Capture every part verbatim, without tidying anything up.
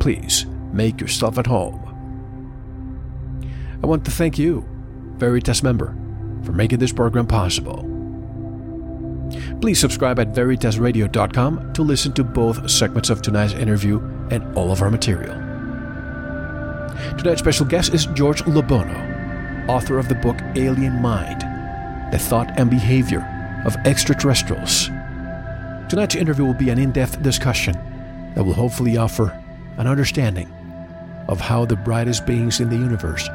please make yourself at home. I want to thank you, Veritas member, for making this program possible. Please subscribe at Veritas Radio dot com to listen to both segments of tonight's interview and all of our material. Tonight's special guest is George LoBuono, author of the book Alien Mind: The Thought and Behavior of Extraterrestrials. Tonight's interview will be an in-depth discussion that will hopefully offer an understanding of how the brightest beings in the universe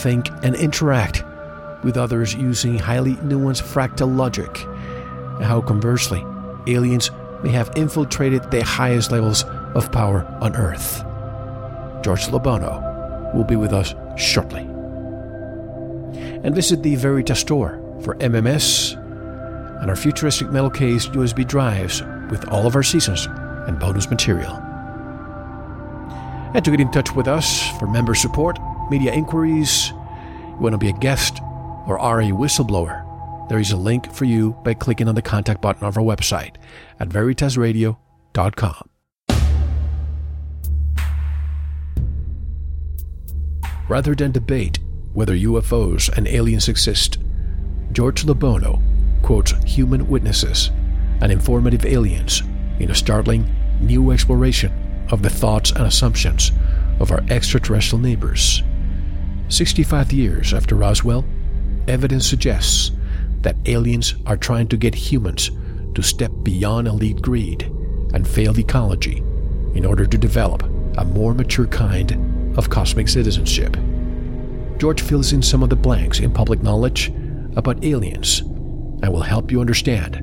think and interact with others using highly nuanced fractal logic, and how, conversely, aliens may have infiltrated the highest levels of power on Earth. George LoBuono will be with us shortly. And visit the Veritas store for M M S and our futuristic metal case U S B drives with all of our seasons and bonus material. And to get in touch with us for member support, media inquiries, you want to be a guest, or are a whistleblower, there is a link for you by clicking on the contact button of our website at Veritas Radio dot com. Rather than debate whether U F Os and aliens exist, George LoBuono quotes human witnesses and informative aliens in a startling new exploration of the thoughts and assumptions of our extraterrestrial neighbors. sixty-five years after Roswell, evidence suggests that aliens are trying to get humans to step beyond elite greed and failed ecology in order to develop a more mature kind of cosmic citizenship. George fills in some of the blanks in public knowledge about aliens and will help you understand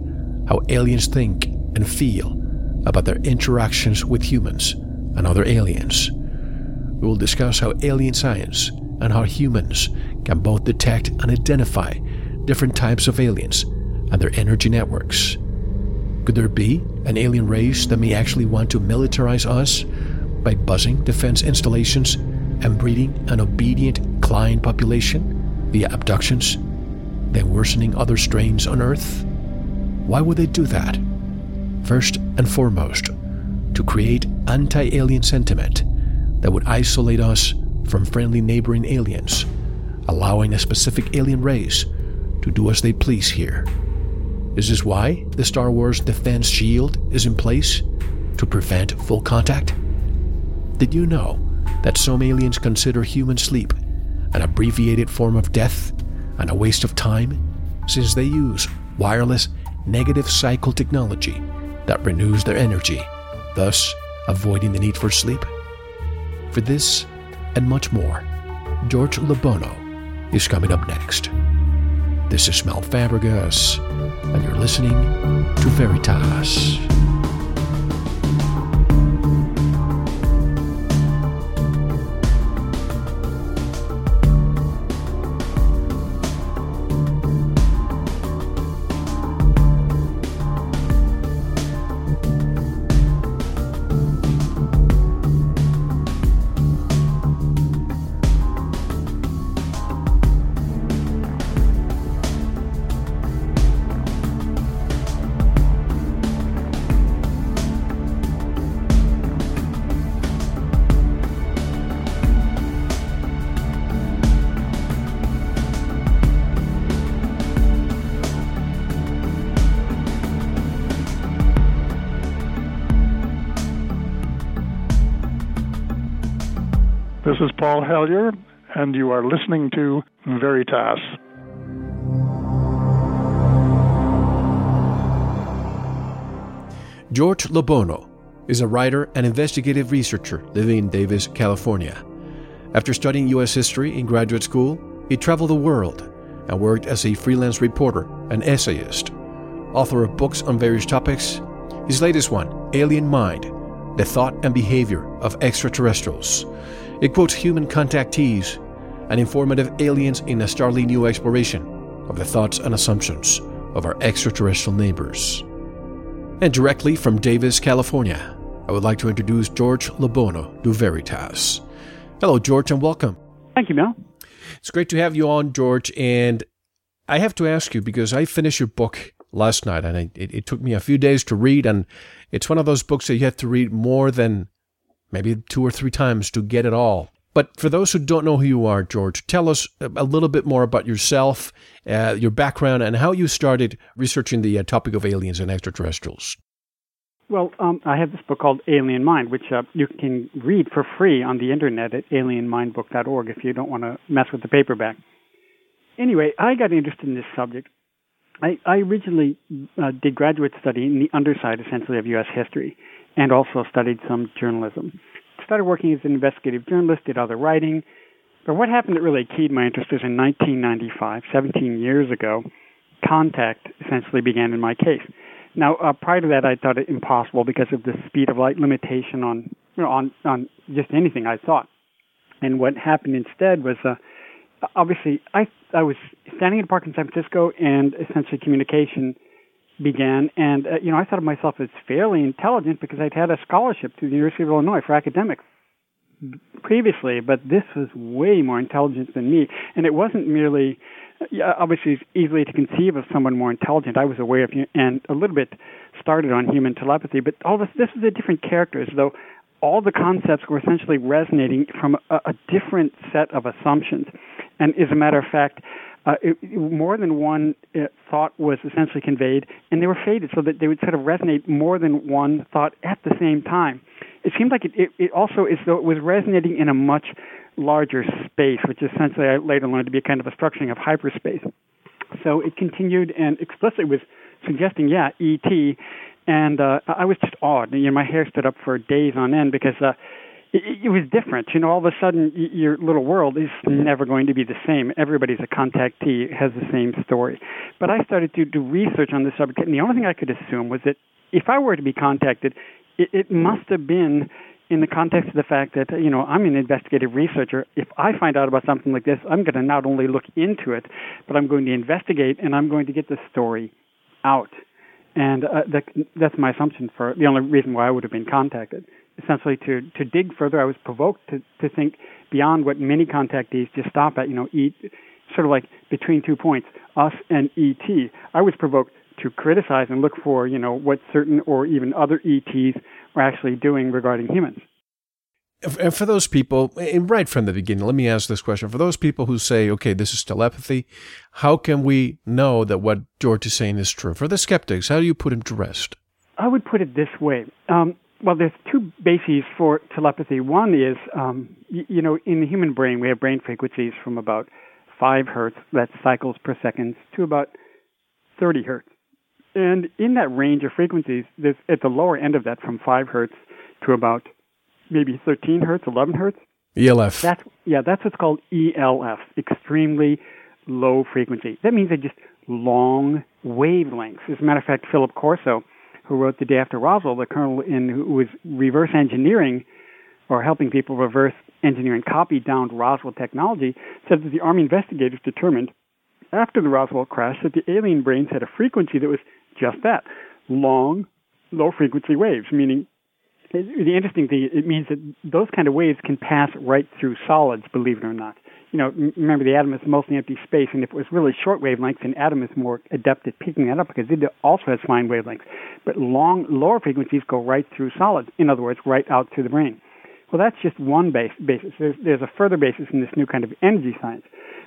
how aliens think and feel about their interactions with humans and other aliens. We will discuss how alien science and how humans can both detect and identify different types of aliens and their energy networks. Could there be an alien race that may actually want to militarize us by buzzing defense installations and breeding an obedient client population via abductions, then worsening other strains on Earth? Why would they do that? First and foremost, to create anti-alien sentiment that would isolate us from friendly neighboring aliens, allowing a specific alien race to do as they please here. Is this why the Star Wars Defense Shield is in place? To prevent full contact? Did you know that some aliens consider human sleep an abbreviated form of death and a waste of time, since they use wireless negative cycle technology that renews their energy, thus avoiding the need for sleep? For this and much more, George LoBuono is coming up next. This is Mel Fabregas, and you're listening to Veritas. This is Paul Hellyer, and you are listening to Veritas. George LoBuono is a writer and investigative researcher living in Davis, California. After studying U S history in graduate school, he traveled the world and worked as a freelance reporter and essayist, author of books on various topics. His latest one, Alien Mind: The Thought and Behavior of Extraterrestrials. It quotes human contactees and informative aliens in a startling new exploration of the thoughts and assumptions of our extraterrestrial neighbors. And directly from Davis, California, I would like to introduce George LoBuono to Veritas. Hello, George, and welcome. Thank you, Mel. It's great to have you on, George. And I have to ask you, because I finished your book last night, and it, it took me a few days to read, and it's one of those books that you have to read more than maybe two or three times to get it all. But for those who don't know who you are, George, tell us a little bit more about yourself, uh, your background, and how you started researching the uh, topic of aliens and extraterrestrials. Well, um, I have this book called Alien Mind, which uh, you can read for free on the internet at alien mind book dot org if you don't want to mess with the paperback. Anyway, I got interested in this subject. I, I originally uh, did graduate study in the underside, essentially, of U S history, and also studied some journalism. Started working as an investigative journalist, did other writing. But what happened that really keyed my interest is in nineteen ninety-five, seventeen years ago, contact essentially began in my case. Now, uh, prior to that, I thought it impossible because of the speed of light limitation on, you know, on, on just anything I thought. And what happened instead was... Uh, Obviously, I I was standing in a park in San Francisco, and essentially communication began. And, uh, you know, I thought of myself as fairly intelligent because I'd had a scholarship to the University of Illinois for academics previously, but this was way more intelligent than me. And it wasn't merely, obviously, it's easily to conceive of someone more intelligent. I was aware of, and a little bit started on human telepathy, but all this, this was a different character, as though all the concepts were essentially resonating from a, a different set of assumptions. And as a matter of fact, uh, it, more than one uh, thought was essentially conveyed, and they were faded so that they would sort of resonate more than one thought at the same time. It seemed like it, it, it also as though it was resonating in a much larger space, which essentially I later learned to be kind of a structuring of hyperspace. So it continued and explicitly was suggesting, yeah, E T, and uh, I was just awed. You know, my hair stood up for days on end because... Uh, It was different. You know, all of a sudden, your little world is never going to be the same. Everybody's a contactee, has the same story. But I started to do research on this subject, and the only thing I could assume was that if I were to be contacted, it, it must have been in the context of the fact that, you know, I'm an investigative researcher. If I find out about something like this, I'm going to not only look into it, but I'm going to investigate, and I'm going to get the story out. And uh, that, that's my assumption for the only reason why I would have been contacted. Essentially, to, to dig further, I was provoked to, to think beyond what many contactees just stop at, you know, eat, sort of like between two points, us and E T. I was provoked to criticize and look for, you know, what certain or even other E Ts were actually doing regarding humans. for those people, and right from the beginning, let me ask this question. For those people who say, okay, this is telepathy, how can we know that what George is saying is true? For the skeptics, how do you put him to rest? I would put it this way. Um, well, there's two bases for telepathy. One is, um, y- you know, in the human brain, we have brain frequencies from about five hertz, that's cycles per second, to about thirty hertz. And in that range of frequencies, there's, at the lower end of that, from five hertz to about maybe thirteen hertz, eleven hertz. E L F. That's, yeah, that's what's called E L F, extremely low frequency. That means they're just long wavelengths. As a matter of fact, Philip Corso, who wrote The Day After Roswell, the colonel in, who was reverse engineering or helping people reverse engineer and copy down Roswell technology, said that the Army investigators determined after the Roswell crash that the alien brains had a frequency that was just that, long, low-frequency waves, meaning the interesting thing, it means that those kind of waves can pass right through solids, believe it or not. You know, remember the atom is mostly empty space, and if it was really short wavelengths, an atom is more adept at picking that up because it also has fine wavelengths. But long, lower frequencies go right through solids, in other words, right out through the brain. Well, that's just one base, basis. There's, there's a further basis in this new kind of energy science.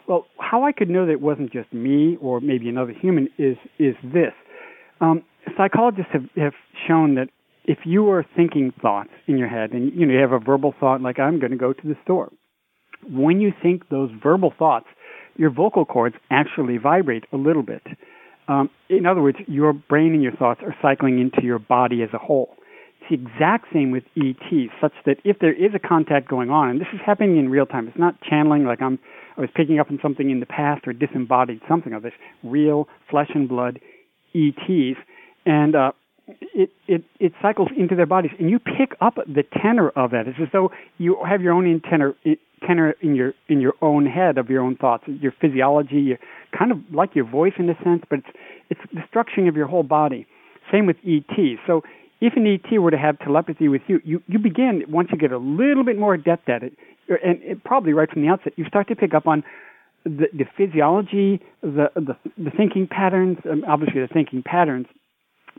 Well, how I could know that it wasn't just me or maybe another human is is this. Um, psychologists have, have shown that if you are thinking thoughts in your head and you know you have a verbal thought like, I'm going to go to the store, when you think those verbal thoughts, your vocal cords actually vibrate a little bit. Um, in other words, your brain and your thoughts are cycling into your body as a whole. It's the exact same with E T, such that if there is a contact going on, and this is happening in real time, it's not channeling like I'm, I was picking up on something in the past or disembodied something of this, real flesh and blood E Ts, and uh, it, it, it cycles into their bodies, and you pick up the tenor of that. It's as though you have your own tenor, tenor in your in your own head of your own thoughts, your physiology, your, kind of like your voice in a sense, but it's it's the structuring of your whole body. Same with E T. So if an E T were to have telepathy with you, you, you begin, once you get a little bit more adept at it, and it, probably right from the outset, you start to pick up on the, the physiology, the, the the thinking patterns, um, obviously the thinking patterns,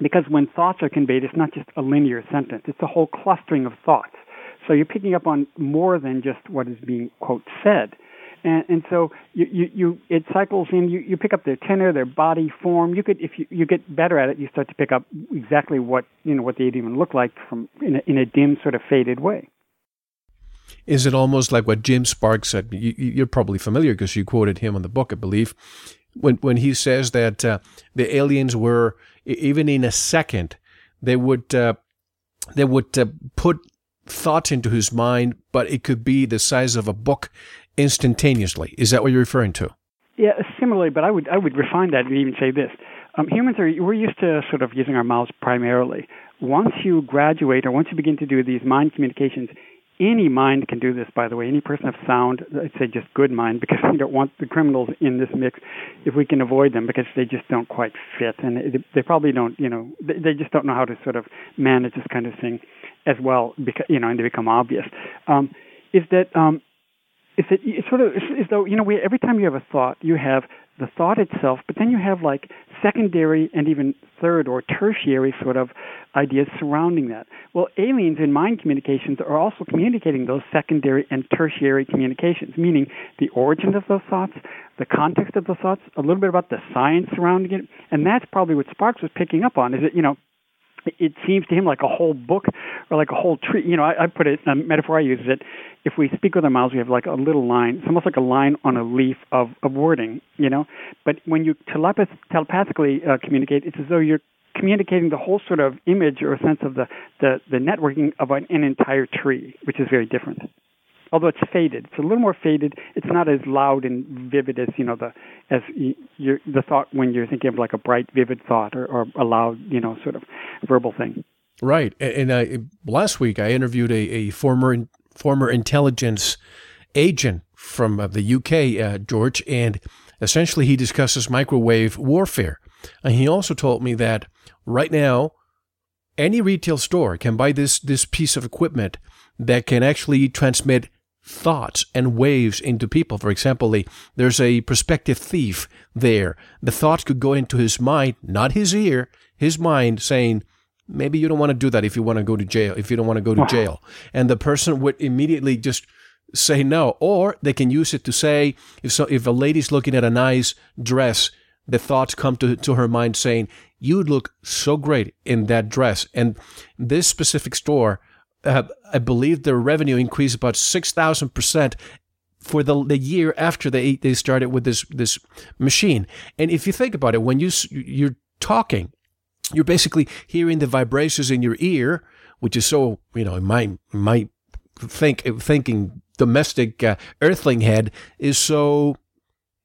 because when thoughts are conveyed, it's not just a linear sentence. It's a whole clustering of thoughts. So you're picking up on more than just what is being, quote, said. And, and so you, you, you it cycles in. You, you pick up their tenor, their body form. You could, if you, you get better at it, you start to pick up exactly what you know what they even look like from in a, in a dim, sort of faded way. Is it almost like what Jim Sparks said? You, you're probably familiar because you quoted him on the book, I believe, when when he says that uh, the aliens were even in a second they would uh, they would uh, put thoughts into his mind, but it could be the size of a book. Instantaneously, is that what you're referring to? Yeah, similarly, but I would I would refine that and even say this: um, humans are we're used to sort of using our mouths primarily. Once you graduate, or once you begin to do these mind communications, any mind can do this. By the way, any person of sound, I'd say just good mind, because we don't want the criminals in this mix if we can avoid them, because they just don't quite fit, and they probably don't. You know, they just don't know how to sort of manage this kind of thing as well, because you know, and they become obvious. Um, is that um, It's, it, it's sort of as though, you know, we, every time you have a thought, you have the thought itself, but then you have like secondary and even third or tertiary sort of ideas surrounding that. Well, aliens in mind communications are also communicating those secondary and tertiary communications, meaning the origin of those thoughts, the context of those thoughts, a little bit about the science surrounding it, and that's probably what Sparks was picking up on, is that, you know, it seems to him like a whole book or like a whole tree. You know, I, I put it, a metaphor I use is that if we speak with our mouths, we have like a little line. It's almost like a line on a leaf of, of wording, you know. But when you telepath, telepathically uh, communicate, it's as though you're communicating the whole sort of image or sense of the, the, the networking of an, an entire tree, which is very different. Although it's faded. It's a little more faded. It's not as loud and vivid as, you know, the as your, the thought when you're thinking of like a bright, vivid thought or, or a loud, you know, sort of verbal thing. Right. And I, last week I interviewed a, a former former intelligence agent from the U K, uh, George, and essentially he discusses microwave warfare. And he also told me that right now any retail store can buy this this piece of equipment that can actually transmit thoughts and waves into people. For example, there's a prospective thief there. The thoughts could go into his mind, not his ear, his mind, saying, maybe you don't want to do that if you want to go to jail, if you don't want to go to jail. And the person would immediately just say no. Or they can use it to say, if so, if a lady's looking at a nice dress, the thoughts come to, to her mind saying, you look so great in that dress. And this specific store, uh, I believe their revenue increased about six thousand percent for the the year after they they started with this this machine. And if you think about it, when you, you're talking, you're basically hearing the vibrations in your ear, which is so, you know, in my, my think, thinking domestic uh, earthling head is so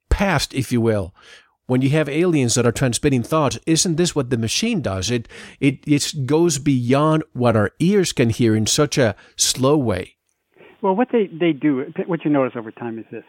past, if you will. When you have aliens that are transmitting thoughts, isn't this what the machine does? It it it goes beyond what our ears can hear in such a slow way. Well, what they, they do, what you notice over time is this.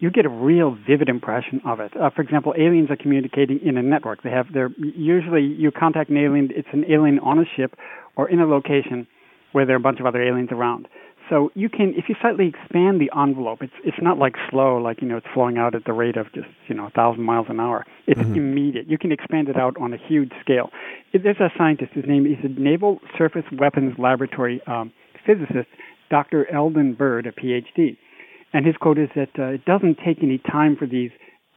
You get a real vivid impression of it. Uh, for example, aliens are communicating in a network. They have their, usually you contact an alien, it's an alien on a ship or in a location where there are a bunch of other aliens around. So you can, if you slightly expand the envelope, it's it's not like slow, like, you know, it's flowing out at the rate of just, you know, a thousand miles an hour. It's mm-hmm. immediate. You can expand it out on a huge scale. There's a scientist, his name is a Naval Surface Weapons Laboratory um, physicist, Doctor Eldon Byrd, a P H D. And his quote is that uh, it doesn't take any time for these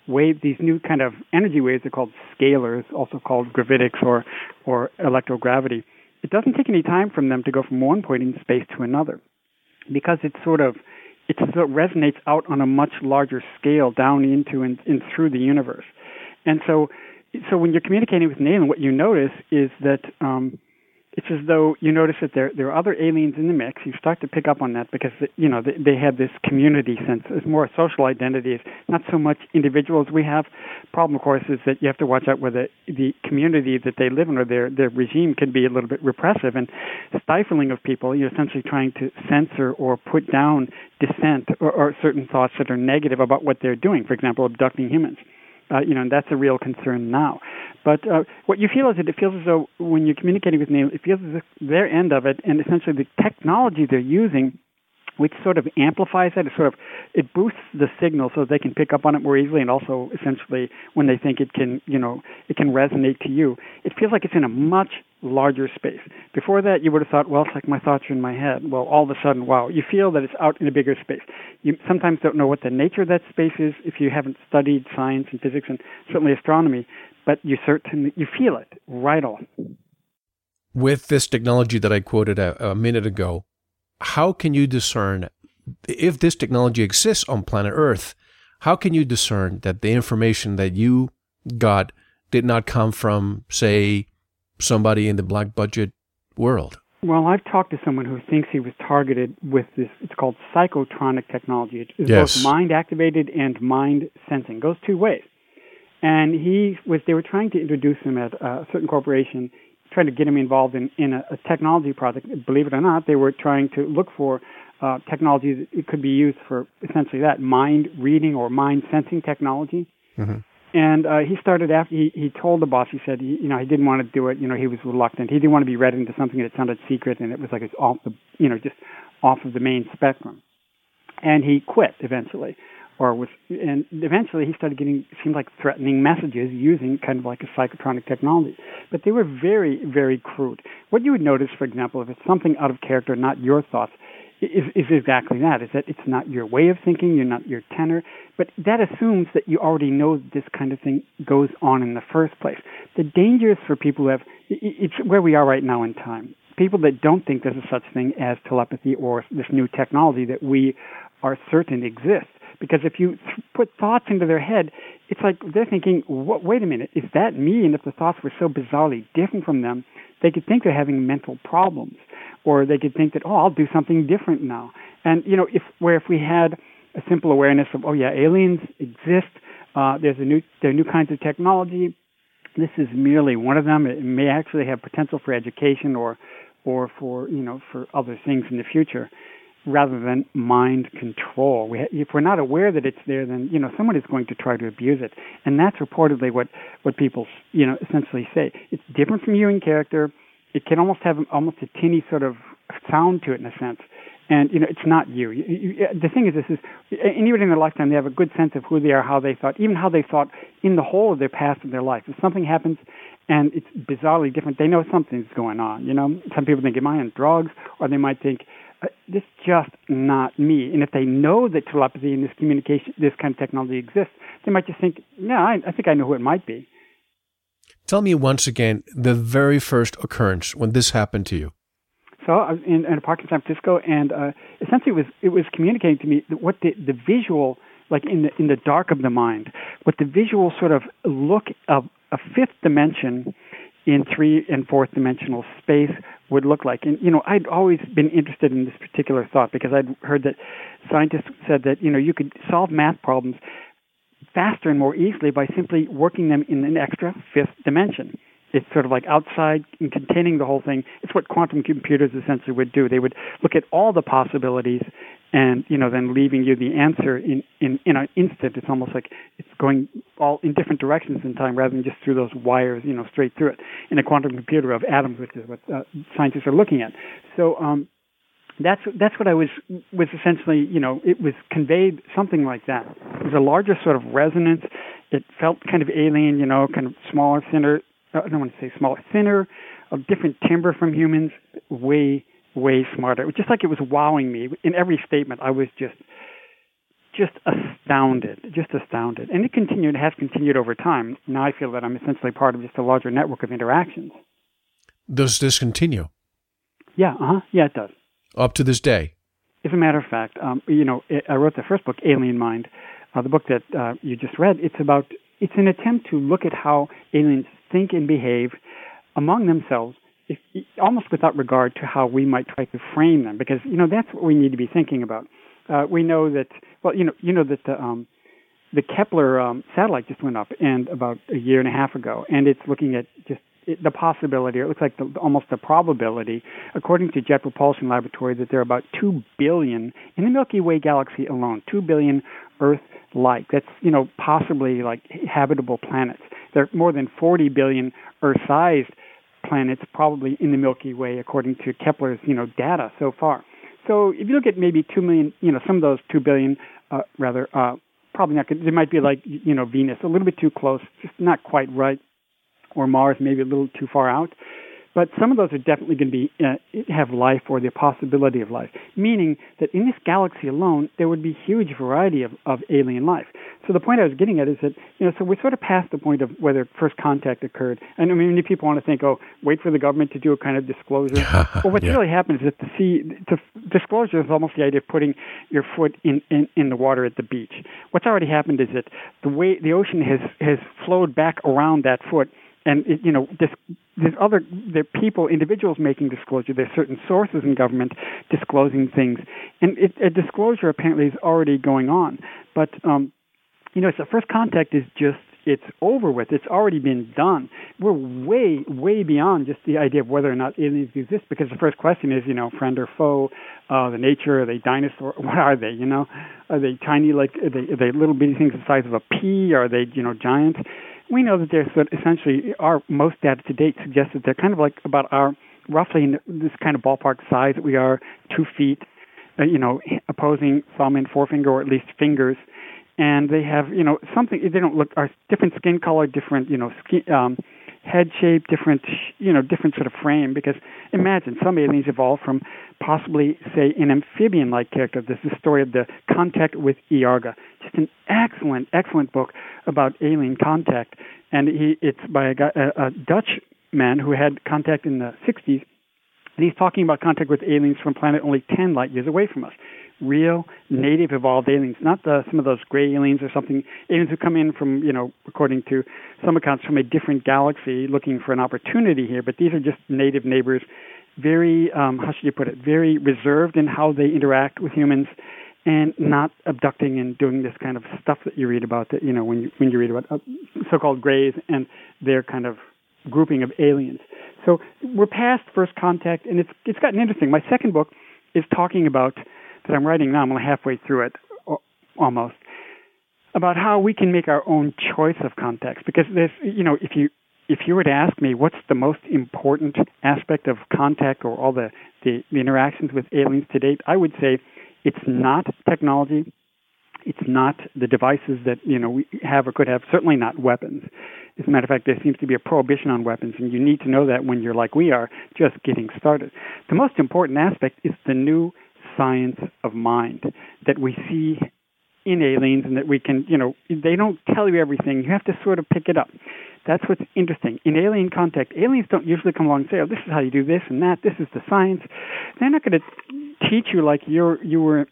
wave, these new kind of energy waves, they're called scalars, also called gravitics or, or electrogravity. It doesn't take any time from them to go from one point in space to another, because it sort of it sort of resonates out on a much larger scale down into and, and through the universe. And so so when you're communicating with an alien, what you notice is that um, it's as though you notice that there there are other aliens in the mix. You start to pick up on that because, you know, they, they have this community sense. It's more social identity. It's not so much individuals we have. Problem, of course, is that you have to watch out whether the community that they live in or their, their regime can be a little bit repressive and stifling of people. You're essentially trying to censor or put down dissent or, or certain thoughts that are negative about what they're doing, for example, abducting humans. Uh, you know, and that's a real concern now. But uh, what you feel is that it feels as though when you're communicating with them, it feels as if their end of it and essentially the technology they're using, which sort of amplifies that, it sort of it boosts the signal so they can pick up on it more easily, and also essentially when they think it can, you know, it can resonate to you. It feels like it's in a much larger space. Before that, you would have thought, well, it's like my thoughts are in my head. Well, all of a sudden, wow, you feel that it's out in a bigger space. You sometimes don't know what the nature of that space is if you haven't studied science and physics and certainly astronomy, but you certainly, you feel it right on. With this technology that I quoted a, a minute ago, how can you discern, if this technology exists on planet Earth, how can you discern that the information that you got did not come from, say, somebody in the black budget world? Well, I've talked to someone who thinks he was targeted with this, it's called psychotronic technology. It's yes. both mind-activated and mind-sensing. It goes two ways. And he was, they were trying to introduce him at a certain corporation, trying to get him involved in, in a, a technology project. Believe it or not, they were trying to look for uh, technology that it could be used for essentially that, mind-reading or mind-sensing technology. Mm-hmm. And uh, he started after, he, he told the boss, he said, he, you know, he didn't want to do it. You know, he was reluctant. He didn't want to be read into something that sounded secret and it was like it's off the, you know, just off of the main spectrum. And he quit eventually. Or was, and eventually he started getting, it seemed like threatening messages using kind of like a psychotronic technology. But they were very, very crude. What you would notice, for example, if it's something out of character, not your thoughts, Is, is exactly that, is that it's not your way of thinking, you're not your tenor, but that assumes that you already know this kind of thing goes on in the first place. The danger is for people who have, it's where we are right now in time, people that don't think there's a such thing as telepathy or this new technology that we are certain exists. Because if you th- put thoughts into their head, it's like they're thinking, wait a minute, is that me? And if the thoughts were so bizarrely different from them, they could think they're having mental problems. Or they could think that, oh, I'll do something different now. And, you know, if where if we had a simple awareness of, oh, yeah, aliens exist, uh, there's a new, there are new kinds of technology, this is merely one of them. It may actually have potential for education or or for, you know, for other things in the future, rather than mind control. We, if we're not aware that it's there, then, you know, someone is going to try to abuse it. And that's reportedly what, what people, you know, essentially say. It's different from you in character. It can almost have almost a tinny sort of sound to it in a sense. And, you know, it's not you. You, you. The thing is, this is, anybody in their lifetime, they have a good sense of who they are, how they thought, even how they thought in the whole of their past of their life. If something happens and it's bizarrely different, they know something's going on, you know. Some people think, am I on drugs? Or they might think, this is just not me. And if they know that telepathy and this communication, this kind of technology exists, they might just think, yeah, I, I think I know who it might be. Tell me once again the very first occurrence when this happened to you. So I was in, in a park in San Francisco, and uh, essentially it was it was communicating to me that what the, the visual, like in the in the dark of the mind, what the visual sort of look of a fifth dimension in three and fourth dimensional space would look like. And, you know, I'd always been interested in this particular thought because I'd heard that scientists said that, you know, you could solve math problems faster and more easily by simply working them in an extra fifth dimension. It's sort of like outside and containing the whole thing. It's what quantum computers essentially would do. They would look at all the possibilities and, you know, then leaving you the answer in, in, in an instant. It's almost like it's going all in different directions in time rather than just through those wires, you know, straight through it in a quantum computer of atoms, which is what uh, scientists are looking at. So um, that's that's what I was, was essentially, you know, it was conveyed something like that. It was a larger sort of resonance. It felt kind of alien, you know, kind of smaller, thinner. I don't want to say smaller, thinner, of different timbre from humans, way, way smarter. It was just like it was wowing me. In every statement, I was just just astounded, just astounded. And it continued, has continued over time. Now I feel that I'm essentially part of just a larger network of interactions. Does this continue? Yeah, uh-huh. Yeah, it does. Up to this day? As a matter of fact, um, you know, I wrote the first book, Alien Mind, uh, the book that uh, you just read. It's about, it's an attempt to look at how aliens think and behave among themselves, if, almost without regard to how we might try to frame them, because, you know, that's what we need to be thinking about. Uh, we know that, well, you know, you know that the, um, the Kepler um, satellite just went up and about a year and a half ago, and it's looking at just it, the possibility, or it looks like the, almost the probability, according to Jet Propulsion Laboratory, that there are about two billion, in the Milky Way galaxy alone, two billion Earth-like. That's, you know, possibly like habitable planets. There are more than forty billion Earth-sized planets probably in the Milky Way, according to Kepler's, you know, data so far. So if you look at maybe two million, you know, some of those two billion, uh, rather, uh, probably not good. They might be like, you know, Venus, a little bit too close, just not quite right, or Mars, maybe a little too far out. But some of those are definitely going to be uh, have life or the possibility of life, meaning that in this galaxy alone, there would be a huge variety of, of alien life. So the point I was getting at is that, you know, so we're sort of past the point of whether first contact occurred. And I mean, many people want to think, oh, wait for the government to do a kind of disclosure. Well, what's yeah. really happened is that the sea, the disclosure is almost the idea of putting your foot in, in, in the water at the beach. What's already happened is that the way the ocean has, has flowed back around that foot. And, it, you know, this, there's other there are people, individuals making disclosure. There's certain sources in government disclosing things. And it, a disclosure apparently is already going on. But, um, you know, so first contact is just, it's over with. It's already been done. We're way, way beyond just the idea of whether or not aliens exist, because the first question is, you know, friend or foe, uh, the nature, are they dinosaur? What are they, you know? Are they tiny, like, are they, are they little bitty things the size of a pea? Are they, you know, giants? We know that there's essentially our most data to date suggests that they're kind of like about our roughly in this kind of ballpark size that we are, two feet, uh, you know, opposing thumb and forefinger, or at least fingers, and they have, you know, something. They don't look are different skin color, different, you know, skin, um, head shape, different, you know, different sort of frame. Because imagine some aliens evolved from possibly, say, an amphibian-like character. This is the story of the Contact with Iarga. Just an excellent, excellent book about alien contact, and he, it's by a, guy, a, a Dutch man who had contact in the sixties, and he's talking about contact with aliens from a planet only ten light years away from us. Real, native, evolved aliens, not the, some of those gray aliens or something, aliens who come in from, you know, according to some accounts, from a different galaxy looking for an opportunity here, but these are just native neighbors, very, um, how should you put it, very reserved in how they interact with humans, and not abducting and doing this kind of stuff that you read about, that, you know, when you when you read about so-called grays and their kind of grouping of aliens. So we're past first contact, and it's it's gotten interesting. My second book is talking about, that I'm writing now, I'm only halfway through it, almost, about how we can make our own choice of context. Because there's, you know, if you if you were to ask me what's the most important aspect of contact or all the, the, the interactions with aliens to date, I would say it's not technology. It's not the devices that, you know, we have or could have, certainly not weapons. As a matter of fact, there seems to be a prohibition on weapons, and you need to know that when you're like we are, just getting started. The most important aspect is the new science of mind that we see in aliens, and that we can, you know, they don't tell you everything. You have to sort of pick it up. That's what's interesting. In alien contact, aliens don't usually come along and say, oh, this is how you do this and that. This is the science. They're not going to teach you like you're, you were...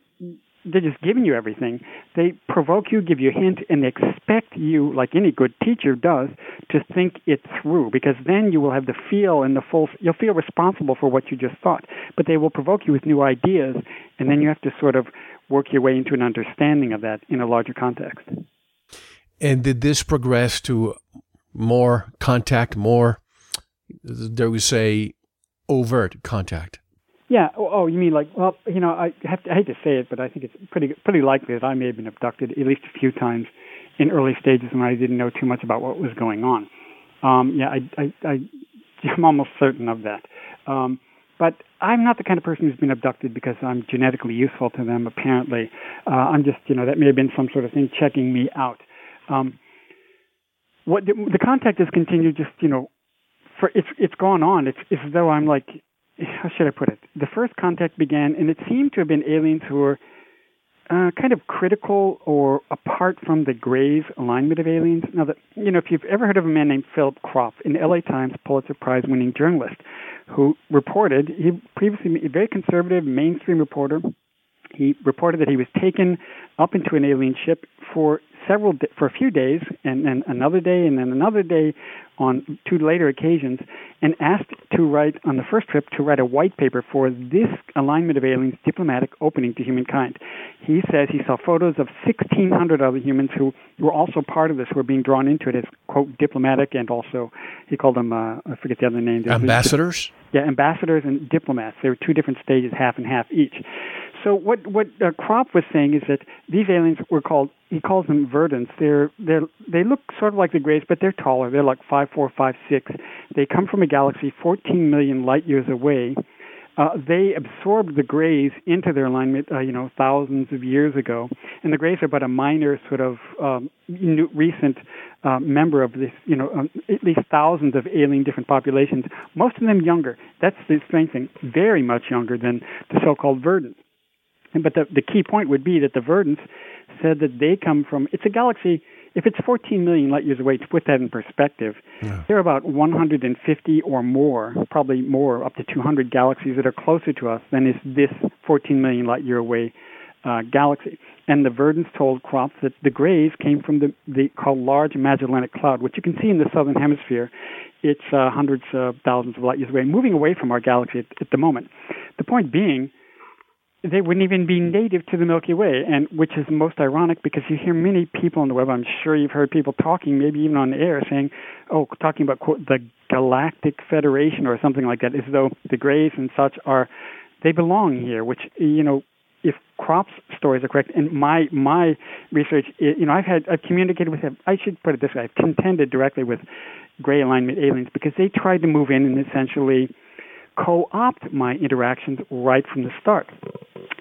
They're just giving you everything. They provoke you, give you a hint, and expect you, like any good teacher does, to think it through, because then you will have the feel and the full, you'll feel responsible for what you just thought. But they will provoke you with new ideas, and then you have to sort of work your way into an understanding of that in a larger context. And did this progress to more contact, more, dare we say, overt contact? Yeah. Oh, you mean like, well, you know, I, have to, I hate to say it, but I think it's pretty pretty likely that I may have been abducted at least a few times in early stages when I didn't know too much about what was going on. Um, yeah, I, I, I, I'm almost certain of that. Um, but I'm not the kind of person who's been abducted because I'm genetically useful to them, apparently. Uh, I'm just, you know, that may have been some sort of thing checking me out. Um, what the, the contact has continued just, you know, for it's it's gone on. It's, it's as though I'm like... How should I put it? The first contact began, and it seemed to have been aliens who were uh, kind of critical or apart from the grave alignment of aliens. Now, that, you know, if you've ever heard of a man named Philip Kropp, an L A Times Pulitzer Prize-winning journalist, who reported, he previously a very conservative, mainstream reporter, he reported that he was taken up into an alien ship for several for a few days, and then another day, and then another day on two later occasions, and asked to write, on the first trip, to write a white paper for this alignment of aliens' diplomatic opening to humankind. He says he saw photos of sixteen hundred other humans who were also part of this, who were being drawn into it as, quote, diplomatic, and also, he called them, uh, I forget the other name. Ambassadors? Yeah, ambassadors and diplomats. They were two different stages, half and half each. So what what uh, Kropp was saying is that these aliens were called, he calls them Verdants. They're they they look sort of like the Greys, but they're taller. They're like five four, five six. They come from a galaxy fourteen million light years away. Uh, they absorbed the Greys into their alignment, uh, you know, thousands of years ago. And the Greys are but a minor sort of um, new, recent uh, member of this, you know, um, at least thousands of alien different populations. Most of them younger. That's the strange thing. Very much younger than the so-called Verdants. But the, the key point would be that the Verdants said that they come from, it's a galaxy, if it's fourteen million light years away, to put that in perspective, yeah. There are about one hundred fifty or more, probably more, up to two hundred galaxies that are closer to us than is this fourteen million light year away uh, galaxy. And the Verdants told Kropp that the Greys came from the, the called Large Magellanic Cloud, which you can see in the southern hemisphere. It's uh, hundreds of thousands of light years away, moving away from our galaxy at, at the moment. The point being, they wouldn't even be native to the Milky Way, and which is most ironic because you hear many people on the web, I'm sure you've heard people talking, maybe even on the air, saying, oh, talking about, quote, the Galactic Federation or something like that, as though the Greys and such are, they belong here, which, you know, if Kropp's stories are correct, and my my research, you know, I've had, I've communicated with them, I should put it this way, I've contended directly with Grey alignment aliens because they tried to move in and essentially co-opt my interactions right from the start.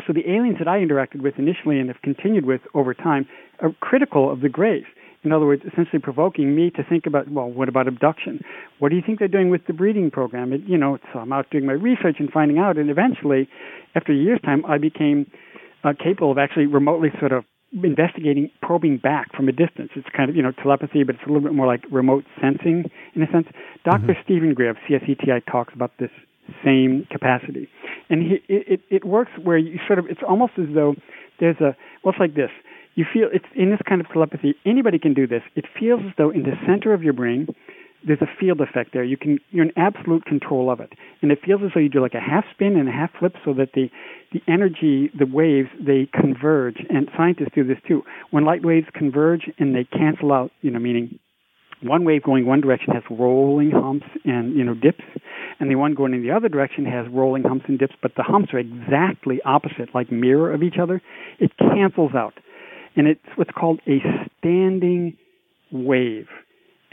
So the aliens that I interacted with initially and have continued with over time are critical of the Greys. In other words, essentially provoking me to think about, well, what about abduction? What do you think they're doing with the breeding program? It, you know, so I'm out doing my research and finding out, and eventually, after a year's time, I became uh, capable of actually remotely sort of investigating, probing back from a distance. It's kind of, you know, telepathy, but it's a little bit more like remote sensing, in a sense. Doctor Mm-hmm. Stephen Greer of C S E T I talks about this same capacity. And he, it, it works where you sort of, it's almost as though there's a, well, it's like this. You feel, it's in this kind of telepathy, anybody can do this. It feels as though in the center of your brain, there's a field effect there. You can, you're in absolute control of it. And it feels as though you do like a half spin and a half flip so that the, the energy, the waves, they converge. And scientists do this too. When light waves converge and they cancel out, you know, meaning one wave going one direction has rolling humps and, you know, dips, and the one going in the other direction has rolling humps and dips, but the humps are exactly opposite, like mirror of each other. It cancels out, and it's what's called a standing wave.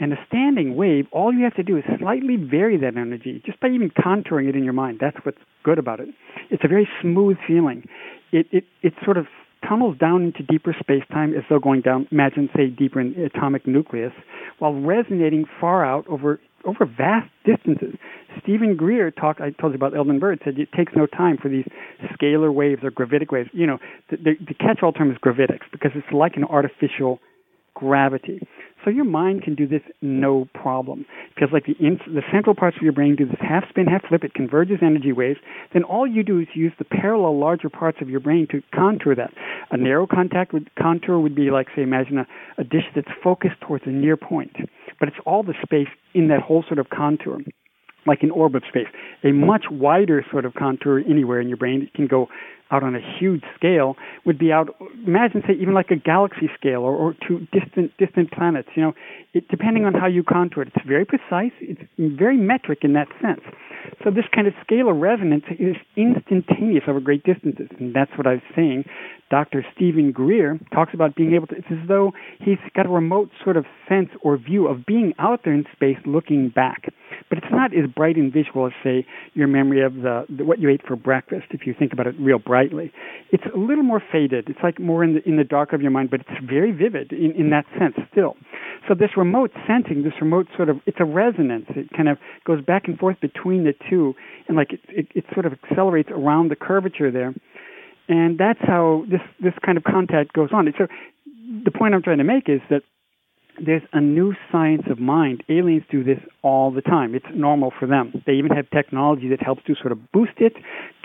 And a standing wave, all you have to do is slightly vary that energy just by even contouring it in your mind. That's what's good about it. It's a very smooth feeling. It it, it sort of tunnels down into deeper space-time as though going down, imagine, say, deeper in atomic nucleus, while resonating far out over over vast distances. Stephen Greer talked, I told you about Eldon Byrd, said it takes no time for these scalar waves or gravitic waves. You know, the, the, the catch-all term is gravitics because it's like an artificial gravity. So your mind can do this no problem because like the, in, the central parts of your brain do this half spin, half flip. It converges energy waves. Then all you do is use the parallel larger parts of your brain to contour that. A narrow contact would, contour would be like, say, imagine a, a dish that's focused towards a near point, but it's all the space in that whole sort of contour, like an orb of space. A much wider sort of contour anywhere in your brain that can go out on a huge scale would be out, imagine, say, even like a galaxy scale or, or two distant distant planets. You know, it, depending on how you contour it, it's very precise. It's very metric in that sense. So this kind of scalar resonance is instantaneous over great distances, and that's what I was saying. Doctor Stephen Greer talks about being able to, it's as though he's got a remote sort of sense or view of being out there in space looking back. But it's not as bright and visual as, say, your memory of the, the what you ate for breakfast, if you think about it real brightly. It's a little more faded. It's like more in the, in the dark of your mind, but it's very vivid in, in that sense still. So this remote sensing, this remote sort of, it's a resonance. It kind of goes back and forth between the two, and like it, it, it sort of accelerates around the curvature there. And that's how this, this kind of contact goes on. And so the point I'm trying to make is that there's a new science of mind. Aliens do this all the time. It's normal for them. They even have technology that helps to sort of boost it,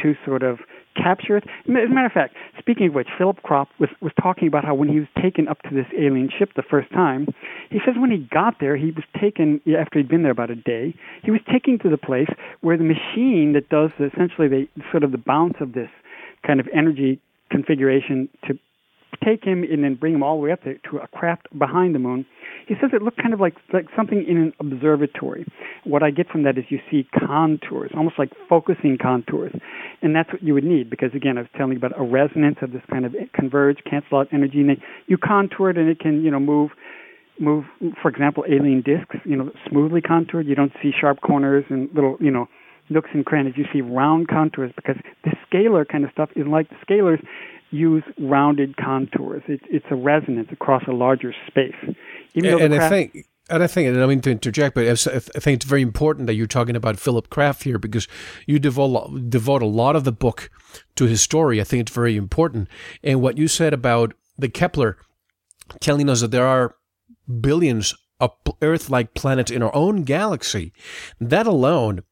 to sort of capture it. As a matter of fact, speaking of which, Philip Kropp was, was talking about how when he was taken up to this alien ship the first time, he says when he got there, he was taken, after he'd been there about a day, he was taken to the place where the machine that does essentially the sort of the bounce of this kind of energy configuration to take him and then bring him all the way up there to a craft behind the moon. He says it looked kind of like, like something in an observatory. What I get from that is you see contours, almost like focusing contours. And that's what you would need because, again, I was telling you about a resonance of this kind of converge, cancel out energy. And then you contour it and it can, you know, move, move. For example, alien discs, you know, smoothly contoured. You don't see sharp corners and little, you know, nooks and crannies. You see round contours because the scalar kind of stuff is like the scalars use rounded contours. It, it's a resonance across a larger space. Even and craft- I think, and I think, and I don't mean to interject, but I think it's very important that you're talking about Philip Kraft here because you devote, devote a lot of the book to his story. I think it's very important. And what you said about the Kepler telling us that there are billions of Earth-like planets in our own galaxy, that alone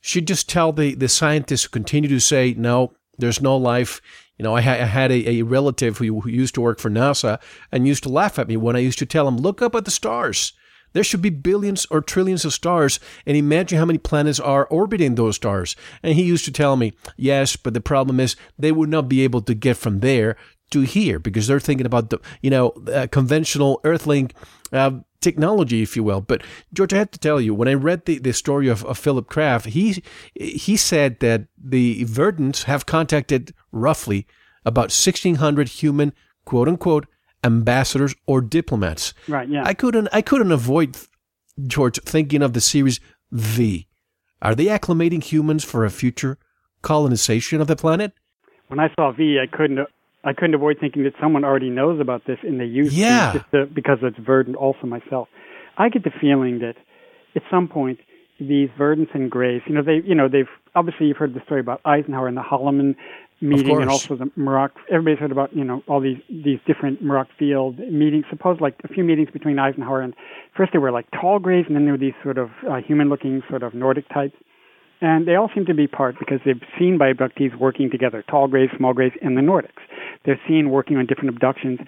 should just tell the, the scientists who continue to say, no, there's no life. You know, I, ha- I had a, a relative who, who used to work for NASA and used to laugh at me when I used to tell him, look up at the stars. There should be billions or trillions of stars, and imagine how many planets are orbiting those stars. And he used to tell me, yes, but the problem is they would not be able to get from there to here because they're thinking about, the, you know, uh, conventional Earthlink uh, technology, if you will. But, George, I have to tell you, when I read the, the story of, of Philip Kraft, he he said that the Verdants have contacted roughly about sixteen hundred human, quote-unquote, ambassadors or diplomats. Right, yeah. I couldn't, I couldn't avoid, George, thinking of the series V. Are they acclimating humans for a future colonization of the planet? When I saw V, I couldn't... I couldn't avoid thinking that someone already knows about this and they use yeah. it just to, because it's Verdant also myself. I get the feeling that at some point these Verdants and Greys, you know, they, you know, they've obviously you've heard the story about Eisenhower and the Holloman meeting and also the Morocco. Everybody's heard about, you know, all these, these different Morocco field meetings, suppose like a few meetings between Eisenhower and first they were like tall Greys and then there were these sort of uh, human looking sort of Nordic types. And they all seem to be part because they've seen by abductees working together, tall greys, small greys, and the Nordics. They're seen working on different abductions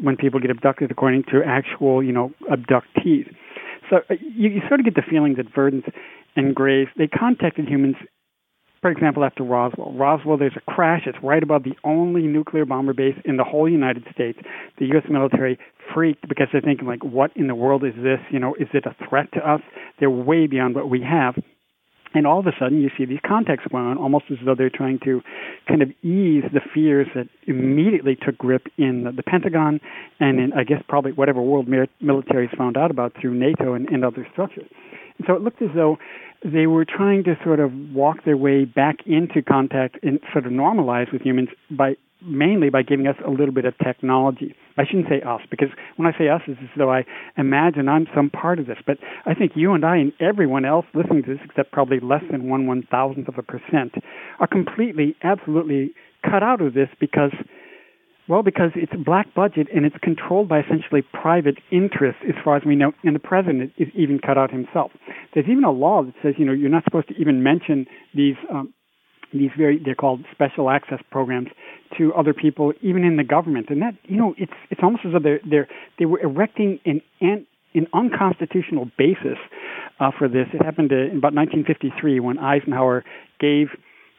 when people get abducted according to actual, you know, abductees. So you, you sort of get the feeling that Verdants and Greys, they contacted humans, for example, after Roswell. Roswell, there's a crash. It's right above the only nuclear bomber base in the whole United States. The U S military freaked because they're thinking, like, what in the world is this? You know, is it a threat to us? They're way beyond what we have. And all of a sudden, you see these contacts going on, almost as though they're trying to kind of ease the fears that immediately took grip in the, the Pentagon and in, I guess, probably whatever world militaries found out about through NATO and, and other structures. And so it looked as though they were trying to sort of walk their way back into contact and sort of normalize with humans by mainly by giving us a little bit of technology. I shouldn't say us, because when I say us, it's as though I imagine I'm some part of this. But I think you and I and everyone else listening to this, except probably less than one one thousandth of a percent, are completely, absolutely cut out of this because, well, because it's a black budget and it's controlled by essentially private interests, as far as we know, and the president is even cut out himself. There's even a law that says, you know, you're not supposed to even mention these um, these very, they're called special access programs, to other people, even in the government. And that, you know, it's it's almost as though they're, they're, they were erecting an, an, an unconstitutional basis uh, for this. It happened in about nineteen fifty-three when Eisenhower gave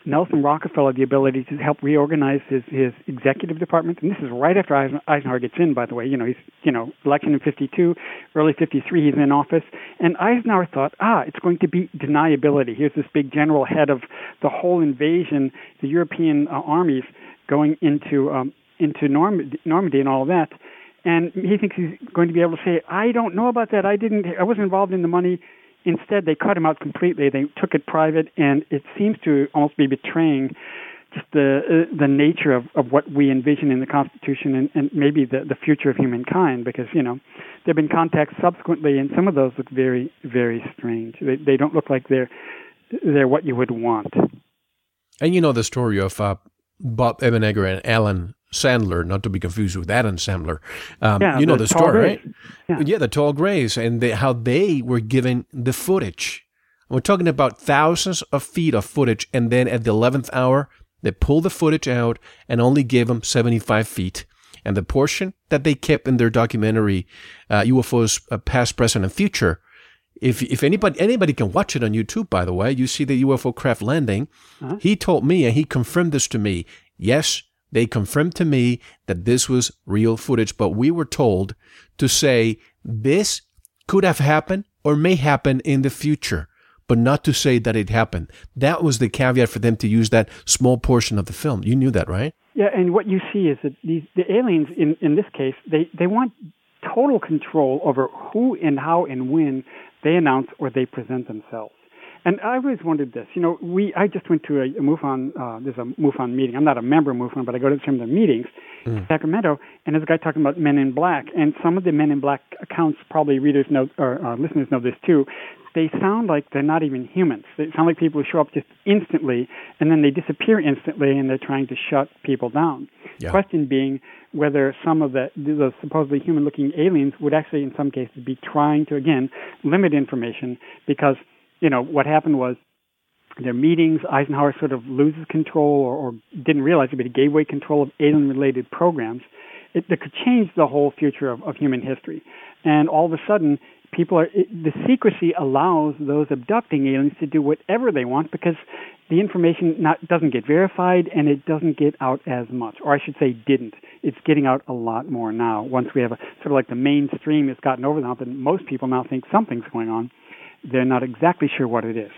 Nelson Rockefeller the ability to help reorganize his, his executive department. And this is right after Eisenhower gets in, by the way. You know, he's, you know, election in fifty-two, early fifty-three, he's in office. And Eisenhower thought, ah, it's going to be deniability. Here's this big general head of the whole invasion, the European uh, armies going into um, into Norm- Normandy and all that. And he thinks he's going to be able to say, I don't know about that. I didn't, I wasn't involved in the money. Instead, they cut him out completely. They took it private, and it seems to almost be betraying just the uh, the nature of, of what we envision in the Constitution and, and maybe the, the future of humankind, because, you know, there have been contacts subsequently, and some of those look very, very strange. They, they don't look like they're, they're what you would want. And you know the story of uh, Bob Ebenezer and Alan Sandler, not to be confused with Adam Sandler. Um, yeah, you know the, the story, right? Yeah. yeah, the tall grays and they, how they were given the footage. We're talking about thousands of feet of footage, and then at the eleventh hour, they pulled the footage out and only gave them seventy-five feet. And the portion that they kept in their documentary, uh, U F Os uh, Past, Present, and Future, If if anybody anybody can watch it on YouTube, by the way, you see the U F O craft landing. Uh-huh. He told me, and he confirmed this to me. Yes, they confirmed to me that this was real footage, but we were told to say this could have happened or may happen in the future, but not to say that it happened. That was the caveat for them to use that small portion of the film. You knew that, right? Yeah, and what you see is that these, the aliens, in, in this case, they, they want total control over who and how and when they announce or they present themselves. And I always wondered this. You know, we I just went to a, a MUFON, uh, there's a MUFON meeting. I'm not a member of MUFON, but I go to some of the meetings mm. in Sacramento, and there's a guy talking about Men in Black. And some of the Men in Black accounts, probably readers know, or uh, listeners know this too, they sound like they're not even humans. They sound like people who show up just instantly, and then they disappear instantly, and they're trying to shut people down. The yeah. question being whether some of the, the supposedly human-looking aliens would actually, in some cases, be trying to, again, limit information because, you know, what happened was their meetings, Eisenhower sort of loses control or, or didn't realize it, but he gave away control of alien-related programs. It, that could change the whole future of, of human history. And all of a sudden, people are it, the secrecy allows those abducting aliens to do whatever they want because the information not doesn't get verified and it doesn't get out as much, or I should say didn't. It's getting out a lot more now. Once we have a sort of like the mainstream has gotten over now, then most people now think something's going on. They're not exactly sure what it is.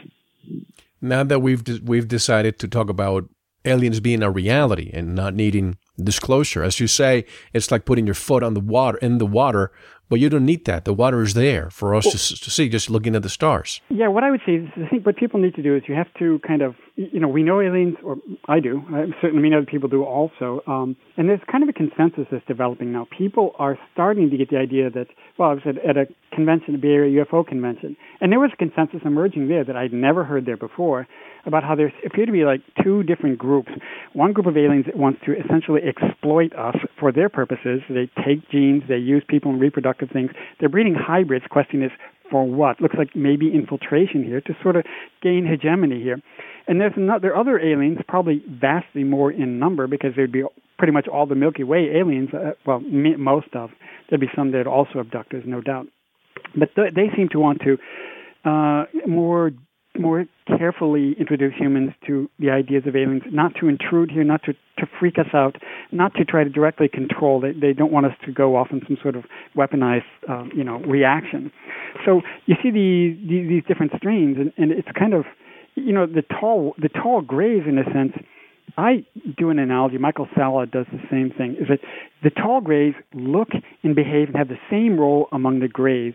Now that we've de- we've decided to talk about aliens being a reality and not needing disclosure, as you say, it's like putting your foot on the water in the water. Well, you don't need that. The water is there for us well, to, to see, just looking at the stars. Yeah, what I would say is, I think what people need to do is you have to kind of, you know, we know aliens, or I do, I certainly we know that people do also, um, and there's kind of a consensus that's developing now. People are starting to get the idea that, well, I was at, at a convention, a Bay Area U F O convention, and there was a consensus emerging there that I'd never heard there before about how there appear to be like two different groups. One group of aliens that wants to essentially exploit us for their purposes. They take genes, they use people in reproductive things. They're breeding hybrids. Question is, for what? Looks like maybe infiltration here to sort of gain hegemony here. And there's not, there are other aliens, probably vastly more in number because there'd be pretty much all the Milky Way aliens, uh, well, m- most of. There'd be some that are also abductors, no doubt. But th- they seem to want to uh, more more carefully introduce humans to the ideas of aliens, not to intrude here, not to, to freak us out, not to try to directly control. They, they don't want us to go off in some sort of weaponized, uh, you know, reaction. So you see the, the, these different strains, and, and it's kind of, you know, the tall the tall grays, in a sense, I do an analogy. Michael Sala does the same thing. Is that the tall grays look and behave and have the same role among the grays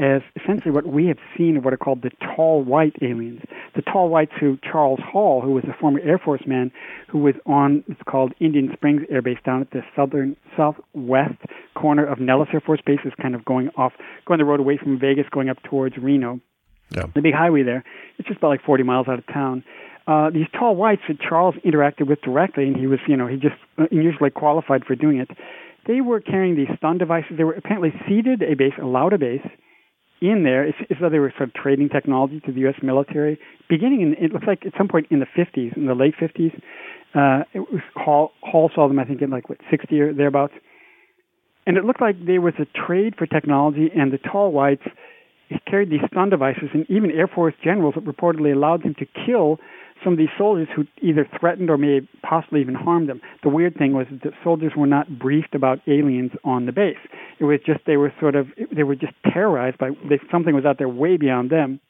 as essentially what we have seen of what are called the tall white aliens. The tall whites who Charles Hall, who was a former Air Force man, who was on, it's called Indian Springs Air Base down at the southern southwest corner of Nellis Air Force Base, is kind of going off, going the road away from Vegas, going up towards Reno. Yeah. The big highway there. It's just about like forty miles out of town. Uh, these tall whites that Charles interacted with directly, and he was, you know, he just unusually qualified for doing it. They were carrying these stun devices. They were apparently seated a base, allowed a base, in there. It's as though they were sort of trading technology to the U S military, beginning in, it looks like at some point in the fifties, in the late fifties. Uh, it was Hall, Hall saw them, I think, in like, what, sixty or thereabouts. And it looked like there was a trade for technology, and the tall whites carried these stun devices, and even Air Force generals that reportedly allowed them to kill some of these soldiers who either threatened or may possibly even harmed them. The weird thing was that the soldiers were not briefed about aliens on the base. It was just they were sort of they were just terrorized by they, something was out there way beyond them.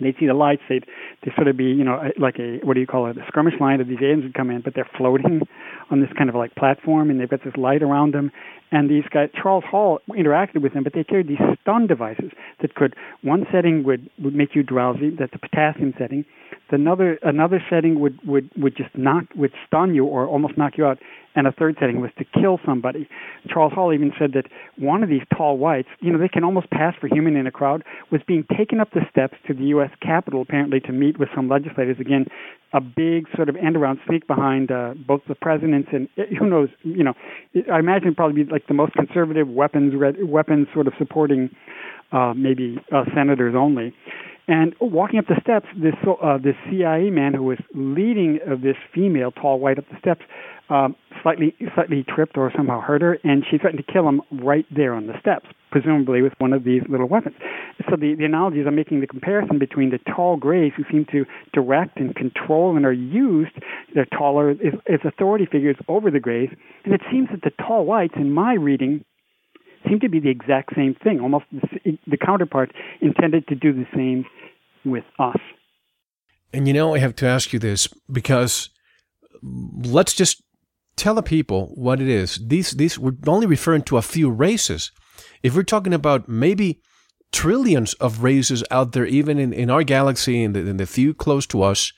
They'd see the lights. They'd they sort of be you know like a what do you call it a skirmish line of these aliens would come in, but they're floating on this kind of like platform, and they've got this light around them. And these guys, Charles Hall, interacted with them, but they carried these stun devices that could, one setting would, would make you drowsy, that's a potassium setting. Another another setting would, would, would just knock, would stun you or almost knock you out. And a third setting was to kill somebody. Charles Hall even said that one of these tall whites, you know, they can almost pass for human in a crowd, was being taken up the steps to the U S Capitol, apparently, to meet with some legislators. Again, a big sort of end-around sneak behind uh, both the presidents and who knows, you know, I imagine it'd probably be like the most conservative weapons, weapons sort of supporting uh, maybe uh, senators only. And walking up the steps, this uh, this C I A man who was leading uh, this female, tall white, up the steps, um, slightly slightly tripped or somehow hurt her, and she threatened to kill him right there on the steps, presumably with one of these little weapons. So the, the analogies I'm making, the comparison between the tall grays who seem to direct and control and are used, they're taller, as, as authority figures over the grays, and it seems that the tall whites, in my reading, seem to be the exact same thing, almost the, the counterpart intended to do the same with us. And you know, I have to ask you this, because let's just tell the people what it is. These, these we're only referring to a few races. If we're talking about maybe trillions of races out there, even in, in our galaxy and the, in the few close to us,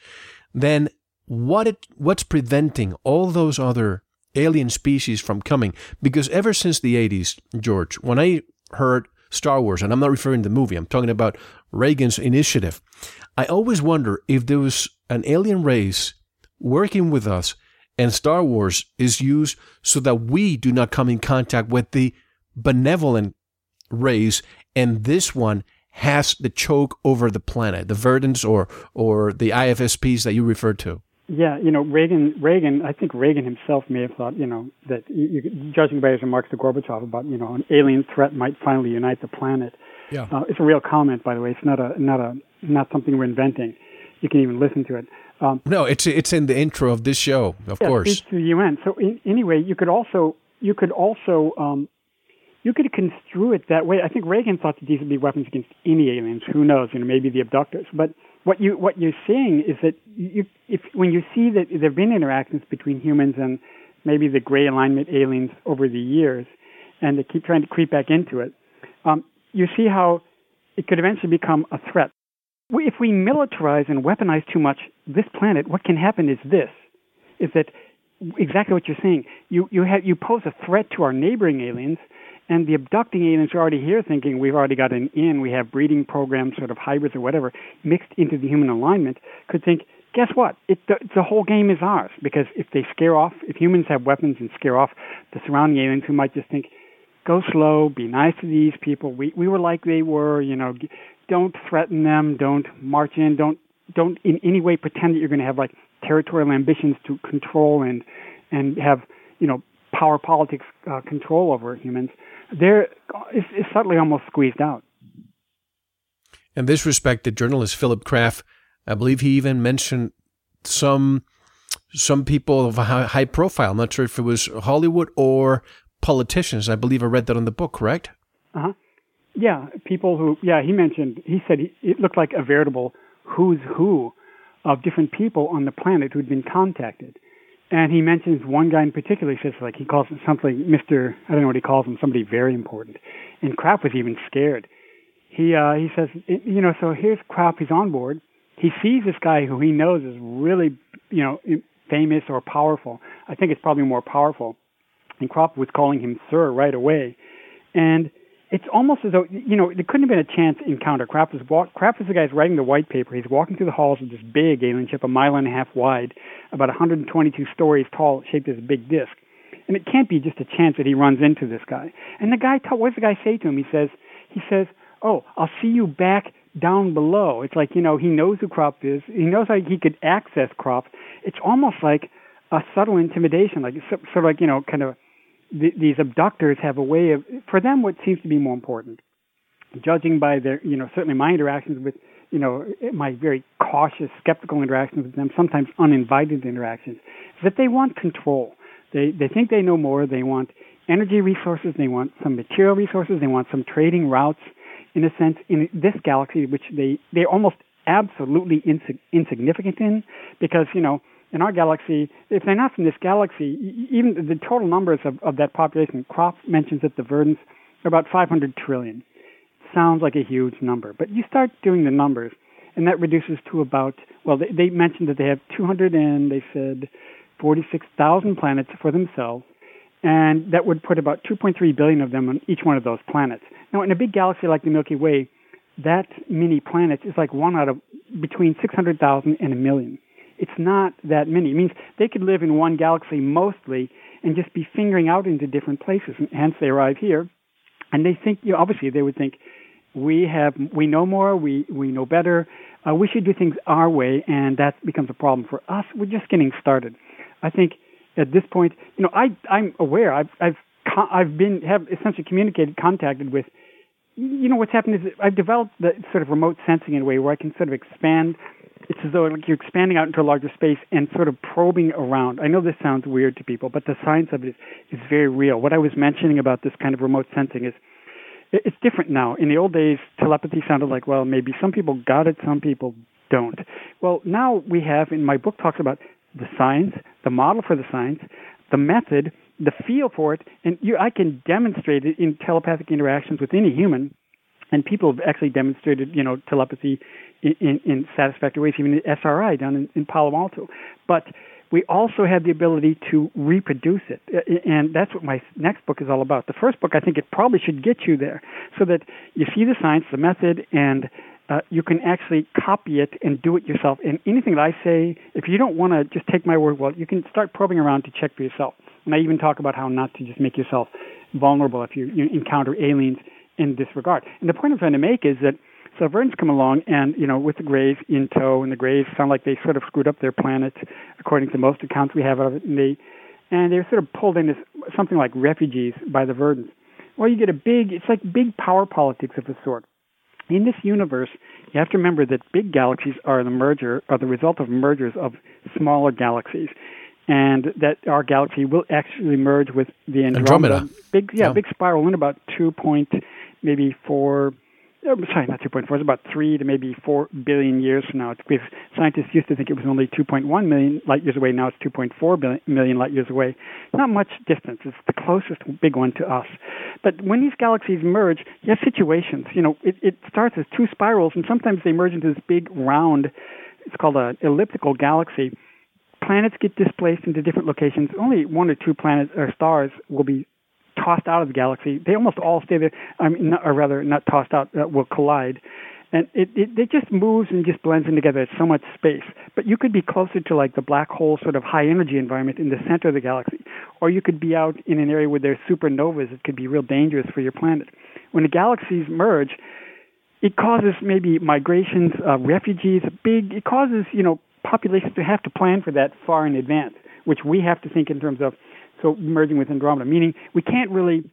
then what it, what's preventing all those other alien species from coming? Because ever since the eighties, George, when I heard Star Wars, and I'm not referring to the movie, I'm talking about Reagan's initiative, I always wonder if there was an alien race working with us and Star Wars is used so that we do not come in contact with the benevolent race, and this one has the choke over the planet, the Verdants or or the I F S Ps that you referred to. Yeah, you know, Reagan, Reagan, I think Reagan himself may have thought, you know, that you, you, judging by his remarks to Gorbachev about, you know, an alien threat might finally unite the planet. Yeah. Uh, it's a real comment, by the way. It's not a, not a, not something we're inventing. You can even listen to it. Um, no, it's, it's in the intro of this show, of yeah, course. It's the U N. So in, anyway, you could also, you could also, um, you could construe it that way. I think Reagan thought that these would be weapons against any aliens. Who knows? You know, maybe the abductors. But what you what you're seeing is that you, if when you see that there have been interactions between humans and maybe the gray alignment aliens over the years, and they keep trying to creep back into it, um, you see how it could eventually become a threat. If we militarize and weaponize too much this planet, what can happen is this: is that exactly what you're saying? You you have you pose a threat to our neighboring aliens. And the abducting aliens are already here thinking we've already got an in, we have breeding programs, sort of hybrids or whatever, mixed into the human alignment, could think, guess what? It, the, the whole game is ours. Because if they scare off, if humans have weapons and scare off the surrounding aliens who might just think, go slow, be nice to these people, we, we were like they were, you know, don't threaten them, don't march in, don't don't in any way pretend that you're going to have like territorial ambitions to control and and have, you know, power politics uh, control over humans. They're it's, it's subtly almost squeezed out. In this respect, the journalist Philip Kropp, I believe he even mentioned some some people of a high profile. I'm not sure if it was Hollywood or politicians. I believe I read that on the book, correct? Uh-huh. Yeah, people who, yeah, he mentioned, he said he, it looked like a veritable who's who of different people on the planet who'd been contacted. And he mentions one guy in particular. He says, like, he calls him something, Mister I don't know what he calls him, somebody very important. And Kropp was even scared. He uh, he says, you know, so here's Kropp. He's on board. He sees this guy who he knows is really, you know, famous or powerful. I think it's probably more powerful. And Kropp was calling him sir right away. And it's almost as though, you know, there couldn't have been a chance encounter. Kropp is, Kropp is the guy who's writing the white paper. He's walking through the halls of this big alien ship, a mile and a half wide, about one hundred twenty-two stories tall, shaped as a big disc. And it can't be just a chance that he runs into this guy. And the guy, what does the guy say to him? He says, he says, oh, I'll see you back down below. It's like, you know, he knows who Kropp is. He knows how he could access Kropp. It's almost like a subtle intimidation, like it's sort of like, you know, kind of th- these abductors have a way of, for them, what seems to be more important, judging by their, you know, certainly my interactions with, you know, my very cautious, skeptical interactions with them, sometimes uninvited interactions, is that they want control. They they think they know more. They want energy resources. They want some material resources. They want some trading routes. In a sense, in this galaxy, which they, they're almost absolutely insig- insignificant in, because, you know, in our galaxy, if they're not from this galaxy, even the total numbers of, of that population, Kropp mentions that the Verdants are about five hundred trillion. Sounds like a huge number. But you start doing the numbers, and that reduces to about, well, they, they mentioned that they have two hundred and they said forty-six thousand planets for themselves. And that would put about two point three billion of them on each one of those planets. Now, in a big galaxy like the Milky Way, that many planets is like one out of between six hundred thousand and a million. It's not that many. It means they could live in one galaxy mostly and just be fingering out into different places. And hence, they arrive here, and they think, you know, obviously, they would think, we have, we know more, we, we know better, uh, we should do things our way, and that becomes a problem for us. We're just getting started. I think at this point, you know, I, I'm aware. I've I've I've been have essentially communicated, contacted with. You know, what's happened is I've developed the sort of remote sensing in a way where I can sort of expand. It's as though like you're expanding out into a larger space and sort of probing around. I know this sounds weird to people, but the science of it is, is very real. What I was mentioning about this kind of remote sensing is it's different now. In the old days, telepathy sounded like, well, maybe some people got it, some people don't. Well, now we have, and my book talks about the science, the model for the science, the method, the feel for it, and you, I can demonstrate it in telepathic interactions with any human, and people have actually demonstrated, you know, telepathy in, in, in satisfactory ways, even in S R I down in, in Palo Alto. But we also have the ability to reproduce it, and that's what my next book is all about. The first book, I think it probably should get you there, so that you see the science, the method, and Uh, you can actually copy it and do it yourself. And anything that I say, if you don't want to just take my word, well, you can start probing around to check for yourself. And I even talk about how not to just make yourself vulnerable if you, you encounter aliens in this regard. And the point I'm trying to make is that so Verdants come along and, you know, with the Greys in tow, and the Greys sound like they sort of screwed up their planet, according to most accounts we have of it. And, they, and they're sort of pulled in as something like refugees by the Verdants. Well, you get a big, it's like big power politics of a sort. In this universe, you have to remember that big galaxies are the merger, are the result of mergers of smaller galaxies, and that our galaxy will actually merge with the Andromeda. Andromeda. Big, yeah, yeah, big spiral in about two point, maybe four. Sorry, not two point four. It's about three to maybe four billion years from now. It's because scientists used to think it was only two point one million light years away. Now it's two point four million light years away. Not much distance. It's the closest big one to us. But when these galaxies merge, you have situations. You know, it, it starts as two spirals, and sometimes they merge into this big round. It's called an elliptical galaxy. Planets get displaced into different locations. Only one or two planets or stars will be tossed out of the galaxy. They almost all stay there, I mean, not, or rather, not tossed out, uh, will collide. And it, it, it just moves and just blends in together. It's so much space. But you could be closer to like the black hole sort of high-energy environment in the center of the galaxy. Or you could be out in an area where there's supernovas. It could be real dangerous for your planet. When the galaxies merge, it causes maybe migrations, uh, refugees, big, it causes, you know, populations to have to plan for that far in advance, which we have to think in terms of. So merging with Andromeda, meaning we can't really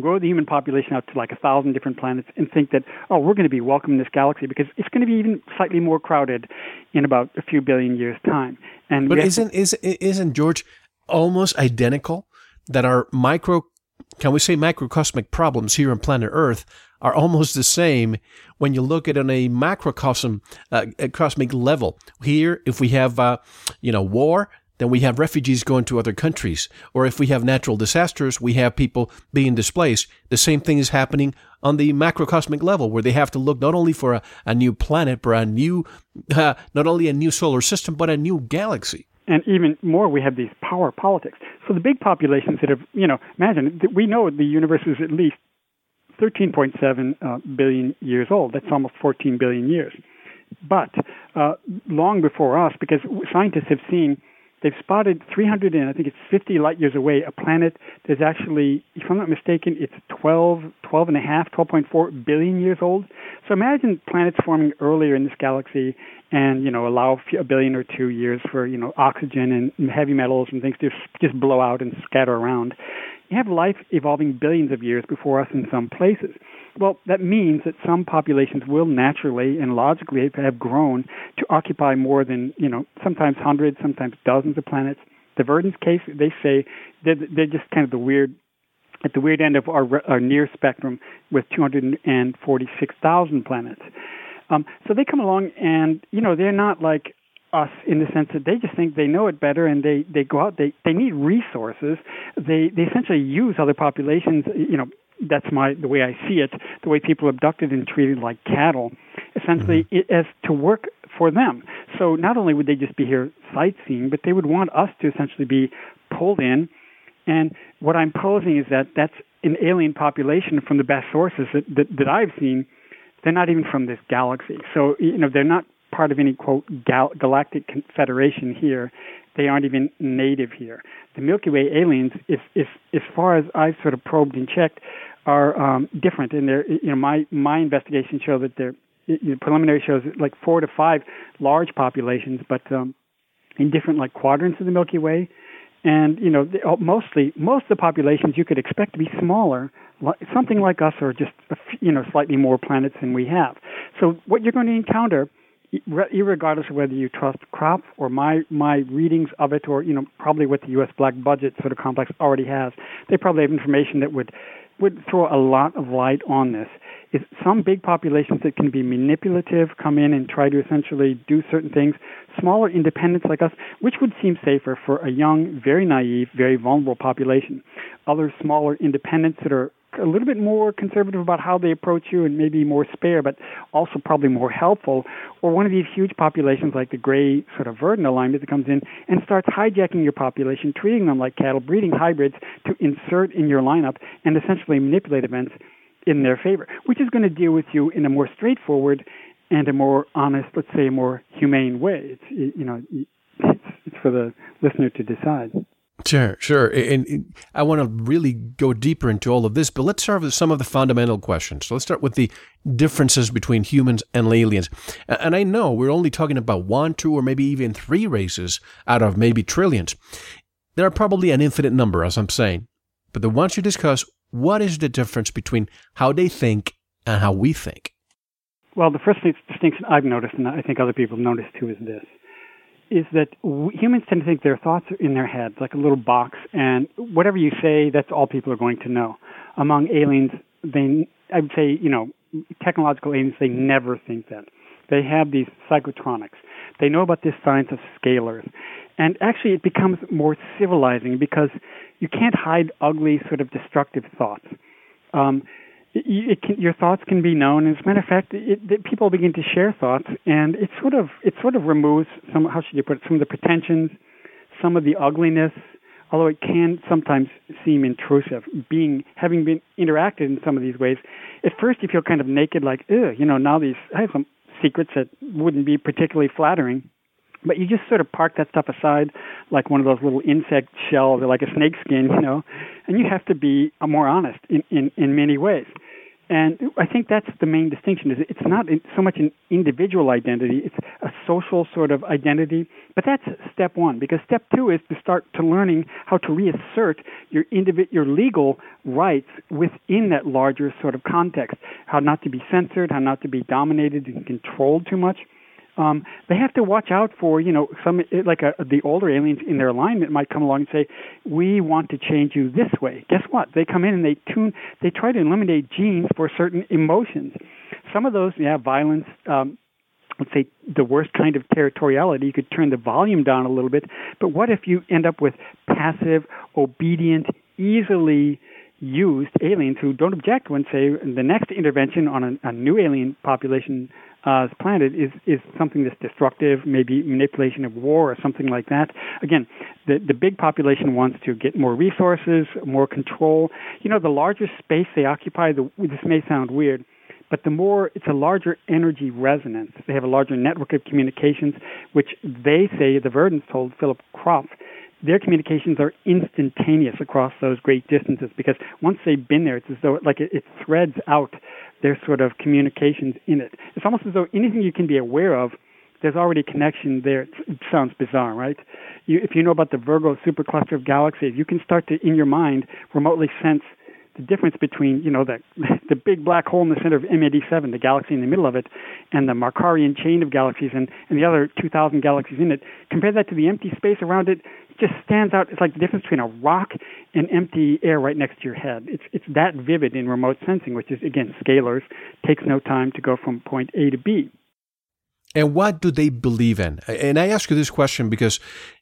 grow the human population out to like a thousand different planets and think that, oh, we're going to be welcome in this galaxy, because it's going to be even slightly more crowded in about a few billion years' time. And but isn't to- is isn't George almost identical that our micro, can we say microcosmic problems here on planet Earth are almost the same when you look at it on a macrocosm, uh, cosmic level. Here, if we have, uh, you know, war, then we have refugees going to other countries. Or if we have natural disasters, we have people being displaced. The same thing is happening on the macrocosmic level, where they have to look not only for a, a new planet, but a new, uh, not only a new solar system, but a new galaxy. And even more, we have these power politics. So the big populations that have, you know, imagine, we know the universe is at least thirteen point seven uh, billion years old. That's almost fourteen billion years. But uh, long before us, because scientists have seen, they've spotted three hundred and I think it's fifty light years away, a planet that's actually, if I'm not mistaken, it's twelve, twelve and a half, twelve point four billion years old. So imagine planets forming earlier in this galaxy and, you know, allow a billion or two years for, you know, oxygen and heavy metals and things to just blow out and scatter around. You have life evolving billions of years before us in some places. Well, that means that some populations will naturally and logically have grown to occupy more than, you know, sometimes hundreds, sometimes dozens of planets. The Verdants case, they say they're, they're just kind of the weird, at the weird end of our, our near spectrum with two hundred forty-six thousand planets. Um, so they come along and, you know, they're not like us in the sense that they just think they know it better, and they, they go out, they, they need resources. They, they essentially use other populations, you know. That's my the way I see it, the way people abducted and treated like cattle, essentially, mm-hmm. as to work for them. So not only would they just be here sightseeing, but they would want us to essentially be pulled in. And what I'm posing is that that's an alien population from the best sources that, that, that I've seen. They're not even from this galaxy. So, you know, they're not part of any, quote, gal- galactic confederation here. They aren't even native here. The Milky Way aliens, if, if, as far as I've sort of probed and checked, are um, different, and they're, you know, my my investigation show that they're, you know, preliminary shows like four to five large populations, but um, in different like quadrants of the Milky Way, and you know, they, mostly most of the populations you could expect to be smaller, like, something like us, or just a few, you know, slightly more planets than we have. So what you're going to encounter, irregardless of whether you trust Kropp or my my readings of it, or you know, probably what the U S black budget sort of complex already has, they probably have information that would. would throw a lot of light on this. Is some big populations that can be manipulative come in and try to essentially do certain things, smaller independents like us, which would seem safer for a young, very naive, very vulnerable population. Other smaller independents that are a little bit more conservative about how they approach you and maybe more spare, but also probably more helpful, or one of these huge populations like the gray sort of verdant alignment that comes in and starts hijacking your population, treating them like cattle, breeding hybrids to insert in your lineup and essentially manipulate events in their favor, which is going to deal with you in a more straightforward and a more honest, let's say a more humane way. It's, you know, it's, it's for the listener to decide. Sure, sure. And, and I want to really go deeper into all of this, but let's start with some of the fundamental questions. So let's start with the differences between humans and aliens. And I know we're only talking about one, two, or maybe even three races out of maybe trillions. There are probably an infinite number, as I'm saying. But the ones you discuss, what is the difference between how they think and how we think? Well, the first distinction I've noticed, and I think other people have noticed too, is this. Is that humans tend to think their thoughts are in their heads, like a little box, and whatever you say, that's all people are going to know. Among aliens, they, I would say, you know, technological aliens, they never think that. They have these psychotronics. They know about this science of scalars. And actually, it becomes more civilizing because you can't hide ugly, sort of destructive thoughts. Um, It can, your thoughts can be known. As a matter of fact, it, it, people begin to share thoughts, and it sort of it sort of removes some, how should you put it, some of the pretensions, some of the ugliness. Although it can sometimes seem intrusive, being having been interacted in some of these ways, at first you feel kind of naked, like, ew, you know, now these I have some secrets that wouldn't be particularly flattering. But you just sort of park that stuff aside like one of those little insect shells or like a snake skin, you know, and you have to be more honest in, in, in many ways. And I think that's the main distinction. Is it's not so much an individual identity. It's a social sort of identity. But that's step one, because step two is to start to learning how to reassert your individ- your legal rights within that larger sort of context, how not to be censored, how not to be dominated and controlled too much. um, they have to watch out for, you know, some like a, the older aliens in their alignment might come along and say, we want to change you this way. Guess what? They come in and they tune, they try to eliminate genes for certain emotions. Some of those, yeah, violence, um, let's say the worst kind of territoriality, you could turn the volume down a little bit, but what if you end up with passive, obedient, easily used aliens who don't object when, say, the next intervention on a, a new alien population uh, planet is, is something that's destructive, maybe manipulation of war or something like that. Again, the, the big population wants to get more resources, more control. You know, the larger space they occupy, the, this may sound weird, but the more, it's a larger energy resonance. They have a larger network of communications, which they say, the Verdants told Philip Kropp, their communications are instantaneous across those great distances, because once they've been there, it's as though it, like it, it threads out their sort of communications in it. It's almost as though anything you can be aware of, there's already a connection there. It sounds bizarre, right? You, if you know about the Virgo supercluster of galaxies, you can start to, in your mind, remotely sense the difference between, you know, the, the big black hole in the center of M eighty-seven, the galaxy in the middle of it, and the Markarian chain of galaxies and, and the other two thousand galaxies in it. Compare that to the empty space around it, it just stands out. It's like the difference between a rock and empty air right next to your head. It's it's that vivid in remote sensing, which is, again, scalars. Takes no time to go from point A to B. And what do they believe in? And I ask you this question because,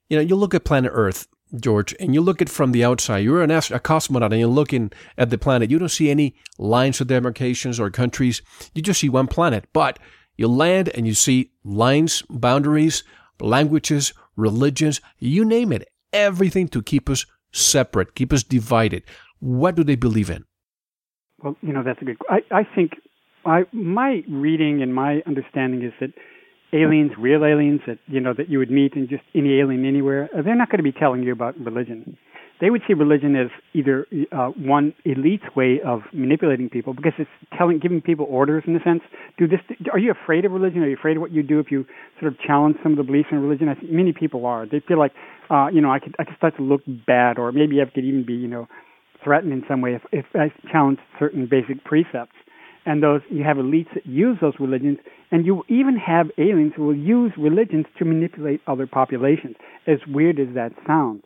you know, you look at planet Earth, George, and you look at from the outside. You're an ast- a cosmonaut, and you're looking at the planet. You don't see any lines of demarcations or countries. You just see one planet. But you land, and you see lines, boundaries, languages, religions, you name it. Everything to keep us separate, keep us divided. What do they believe in? Well, you know, that's a good question. I think I, my reading and my understanding is that aliens, real aliens that, you know, that you would meet in just any alien anywhere, they're not going to be telling you about religion. They would see religion as either uh, one elite way of manipulating people, because it's telling, giving people orders in a sense. Do this. Are you afraid of religion? Are you afraid of what you do if you sort of challenge some of the beliefs in religion? I think many people are. They feel like, uh, you know, I could I could start to look bad, or maybe I could even be, you know, threatened in some way if, if I challenge certain basic precepts. And those, you have elites that use those religions, and you even have aliens who will use religions to manipulate other populations, as weird as that sounds.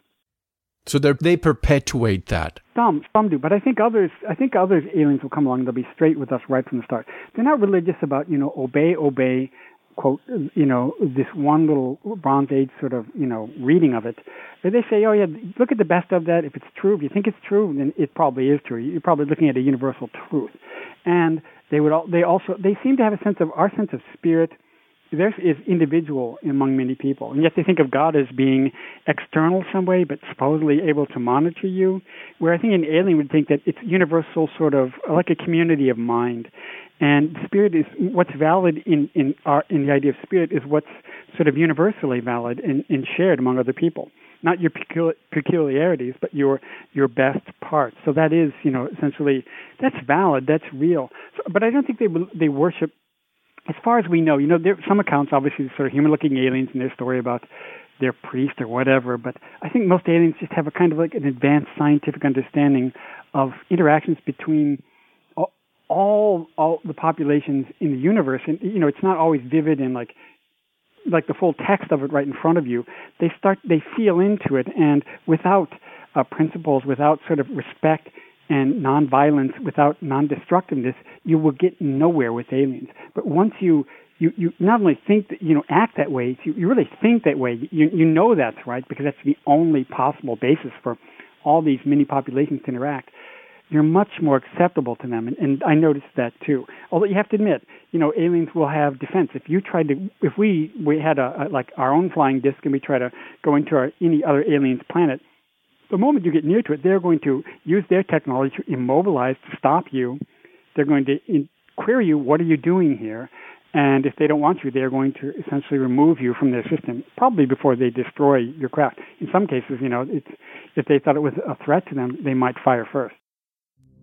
So they perpetuate that. Some, some do, but I think others, I think others aliens will come along, they'll be straight with us right from the start. They're not religious about, you know, obey, obey, quote, you know, this one little Bronze Age sort of, you know, reading of it. They say, oh, yeah, look at the best of that. If it's true, if you think it's true, then it probably is true. You're probably looking at a universal truth. And they would all, they also, they seem to have a sense of, our sense of spirit, theirs is individual among many people. And yet they think of God as being external some way, but supposedly able to monitor you, where I think an alien would think that it's universal, sort of like a community of mind. And spirit is what's valid in, in, our, in the idea of spirit is what's sort of universally valid and, and shared among other people. Not your pecul- peculiarities, but your your best parts. So that is, you know, essentially, that's valid, that's real. So, but I don't think they they worship, as far as we know. You know, there some accounts, obviously, sort of human-looking aliens and their story about their priest or whatever, but I think most aliens just have a kind of like an advanced scientific understanding of interactions between all all the populations in the universe. And, you know, it's not always vivid and like, like the full text of it right in front of you. They start, they feel into it, and without uh, principles, without sort of respect and nonviolence, without non-destructiveness, you will get nowhere with aliens. But once you, you, you not only think that, you know, act that way, you, you really think that way. You, you know that's right, because that's the only possible basis for all these mini populations to interact. You're much more acceptable to them, and, and I noticed that too. Although you have to admit, you know, aliens will have defense. If you tried to, if we we had a, a like our own flying disc and we try to go into our, any other alien's planet, the moment you get near to it, they're going to use their technology to immobilize, to stop you. They're going to in, query you, what are you doing here? And if they don't want you, they're going to essentially remove you from their system, probably before they destroy your craft. In some cases, you know, it's, if they thought it was a threat to them, they might fire first.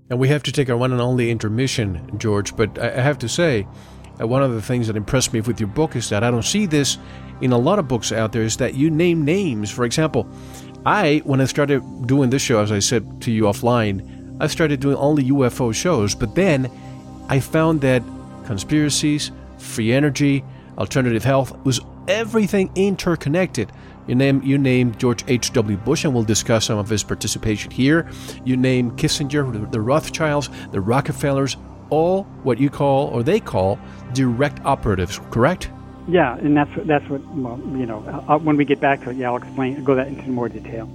And we have to take our one and only intermission, George, but I have to say, uh, one of the things that impressed me with your book is that I don't see this in a lot of books out there, is that you name names. For example, I, when I started doing this show, as I said to you offline, I started doing only U F O shows, but then I found that conspiracies, free energy, alternative health. It was everything interconnected. You name, you name George H W Bush, and we'll discuss some of his participation here. You name Kissinger, the, the Rothschilds, the Rockefellers, all what you call, or they call, direct operatives, correct? Yeah, and that's that's what, well, you know, when we get back to it, yeah, I'll explain, go that into more detail.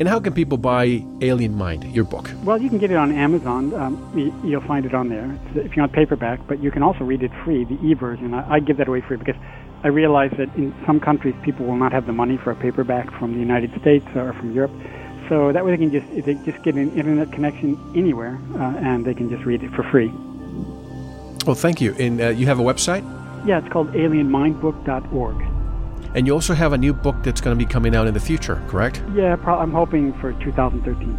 And how can people buy Alien Mind, your book? Well, you can get it on Amazon. Um, you'll find it on there. It's, if you want paperback, but you can also read it free, the e-version. I, I give that away free because I realize that in some countries people will not have the money for a paperback from the United States or from Europe. So that way they can just they just get an internet connection anywhere, uh, and they can just read it for free. Well, thank you. And uh, you have a website? Yeah, it's called alien mind book dot org. And you also have a new book that's going to be coming out in the future, correct? Yeah, pro- I'm hoping for two thousand thirteen.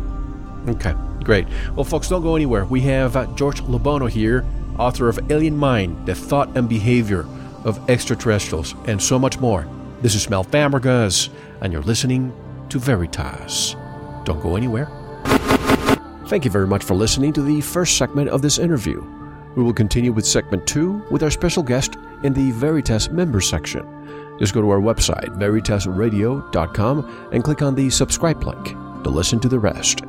Okay, great. Well, folks, don't go anywhere. We have uh, George LoBuono here, author of Alien Mind: The Thought and Behavior of Extraterrestrials, and so much more. This is Mel Fabregas, and you're listening to Veritas. Don't go anywhere. Thank you very much for listening to the first segment of this interview. We will continue with segment two with our special guest in the Veritas member section. Just go to our website, veritas radio dot com, and click on the subscribe link to listen to the rest.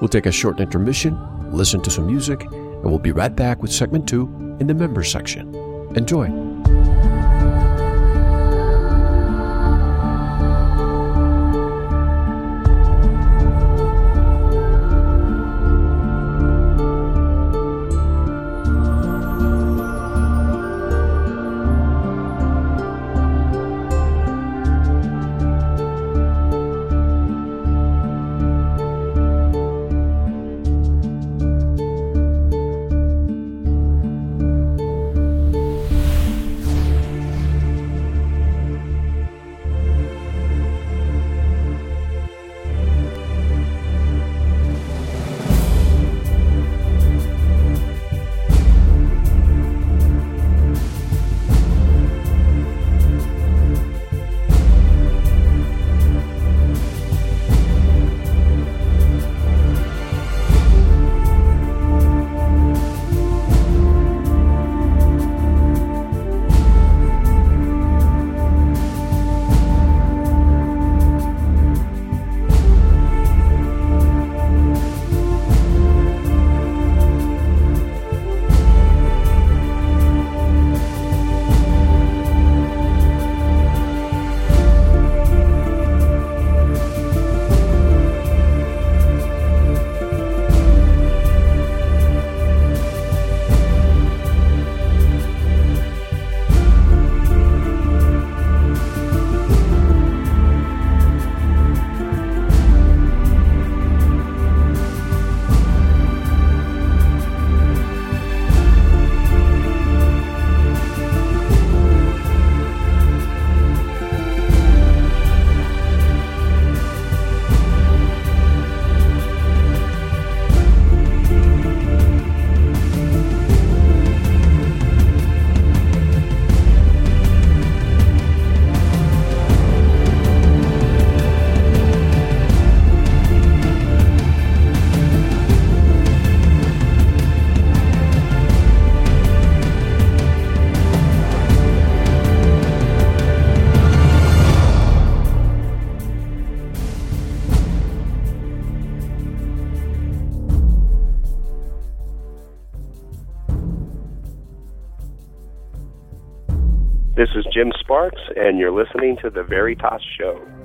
We'll take a short intermission, listen to some music, and we'll be right back with segment two in the member section. Enjoy. Jim Sparks, and you're listening to The Veritas Show.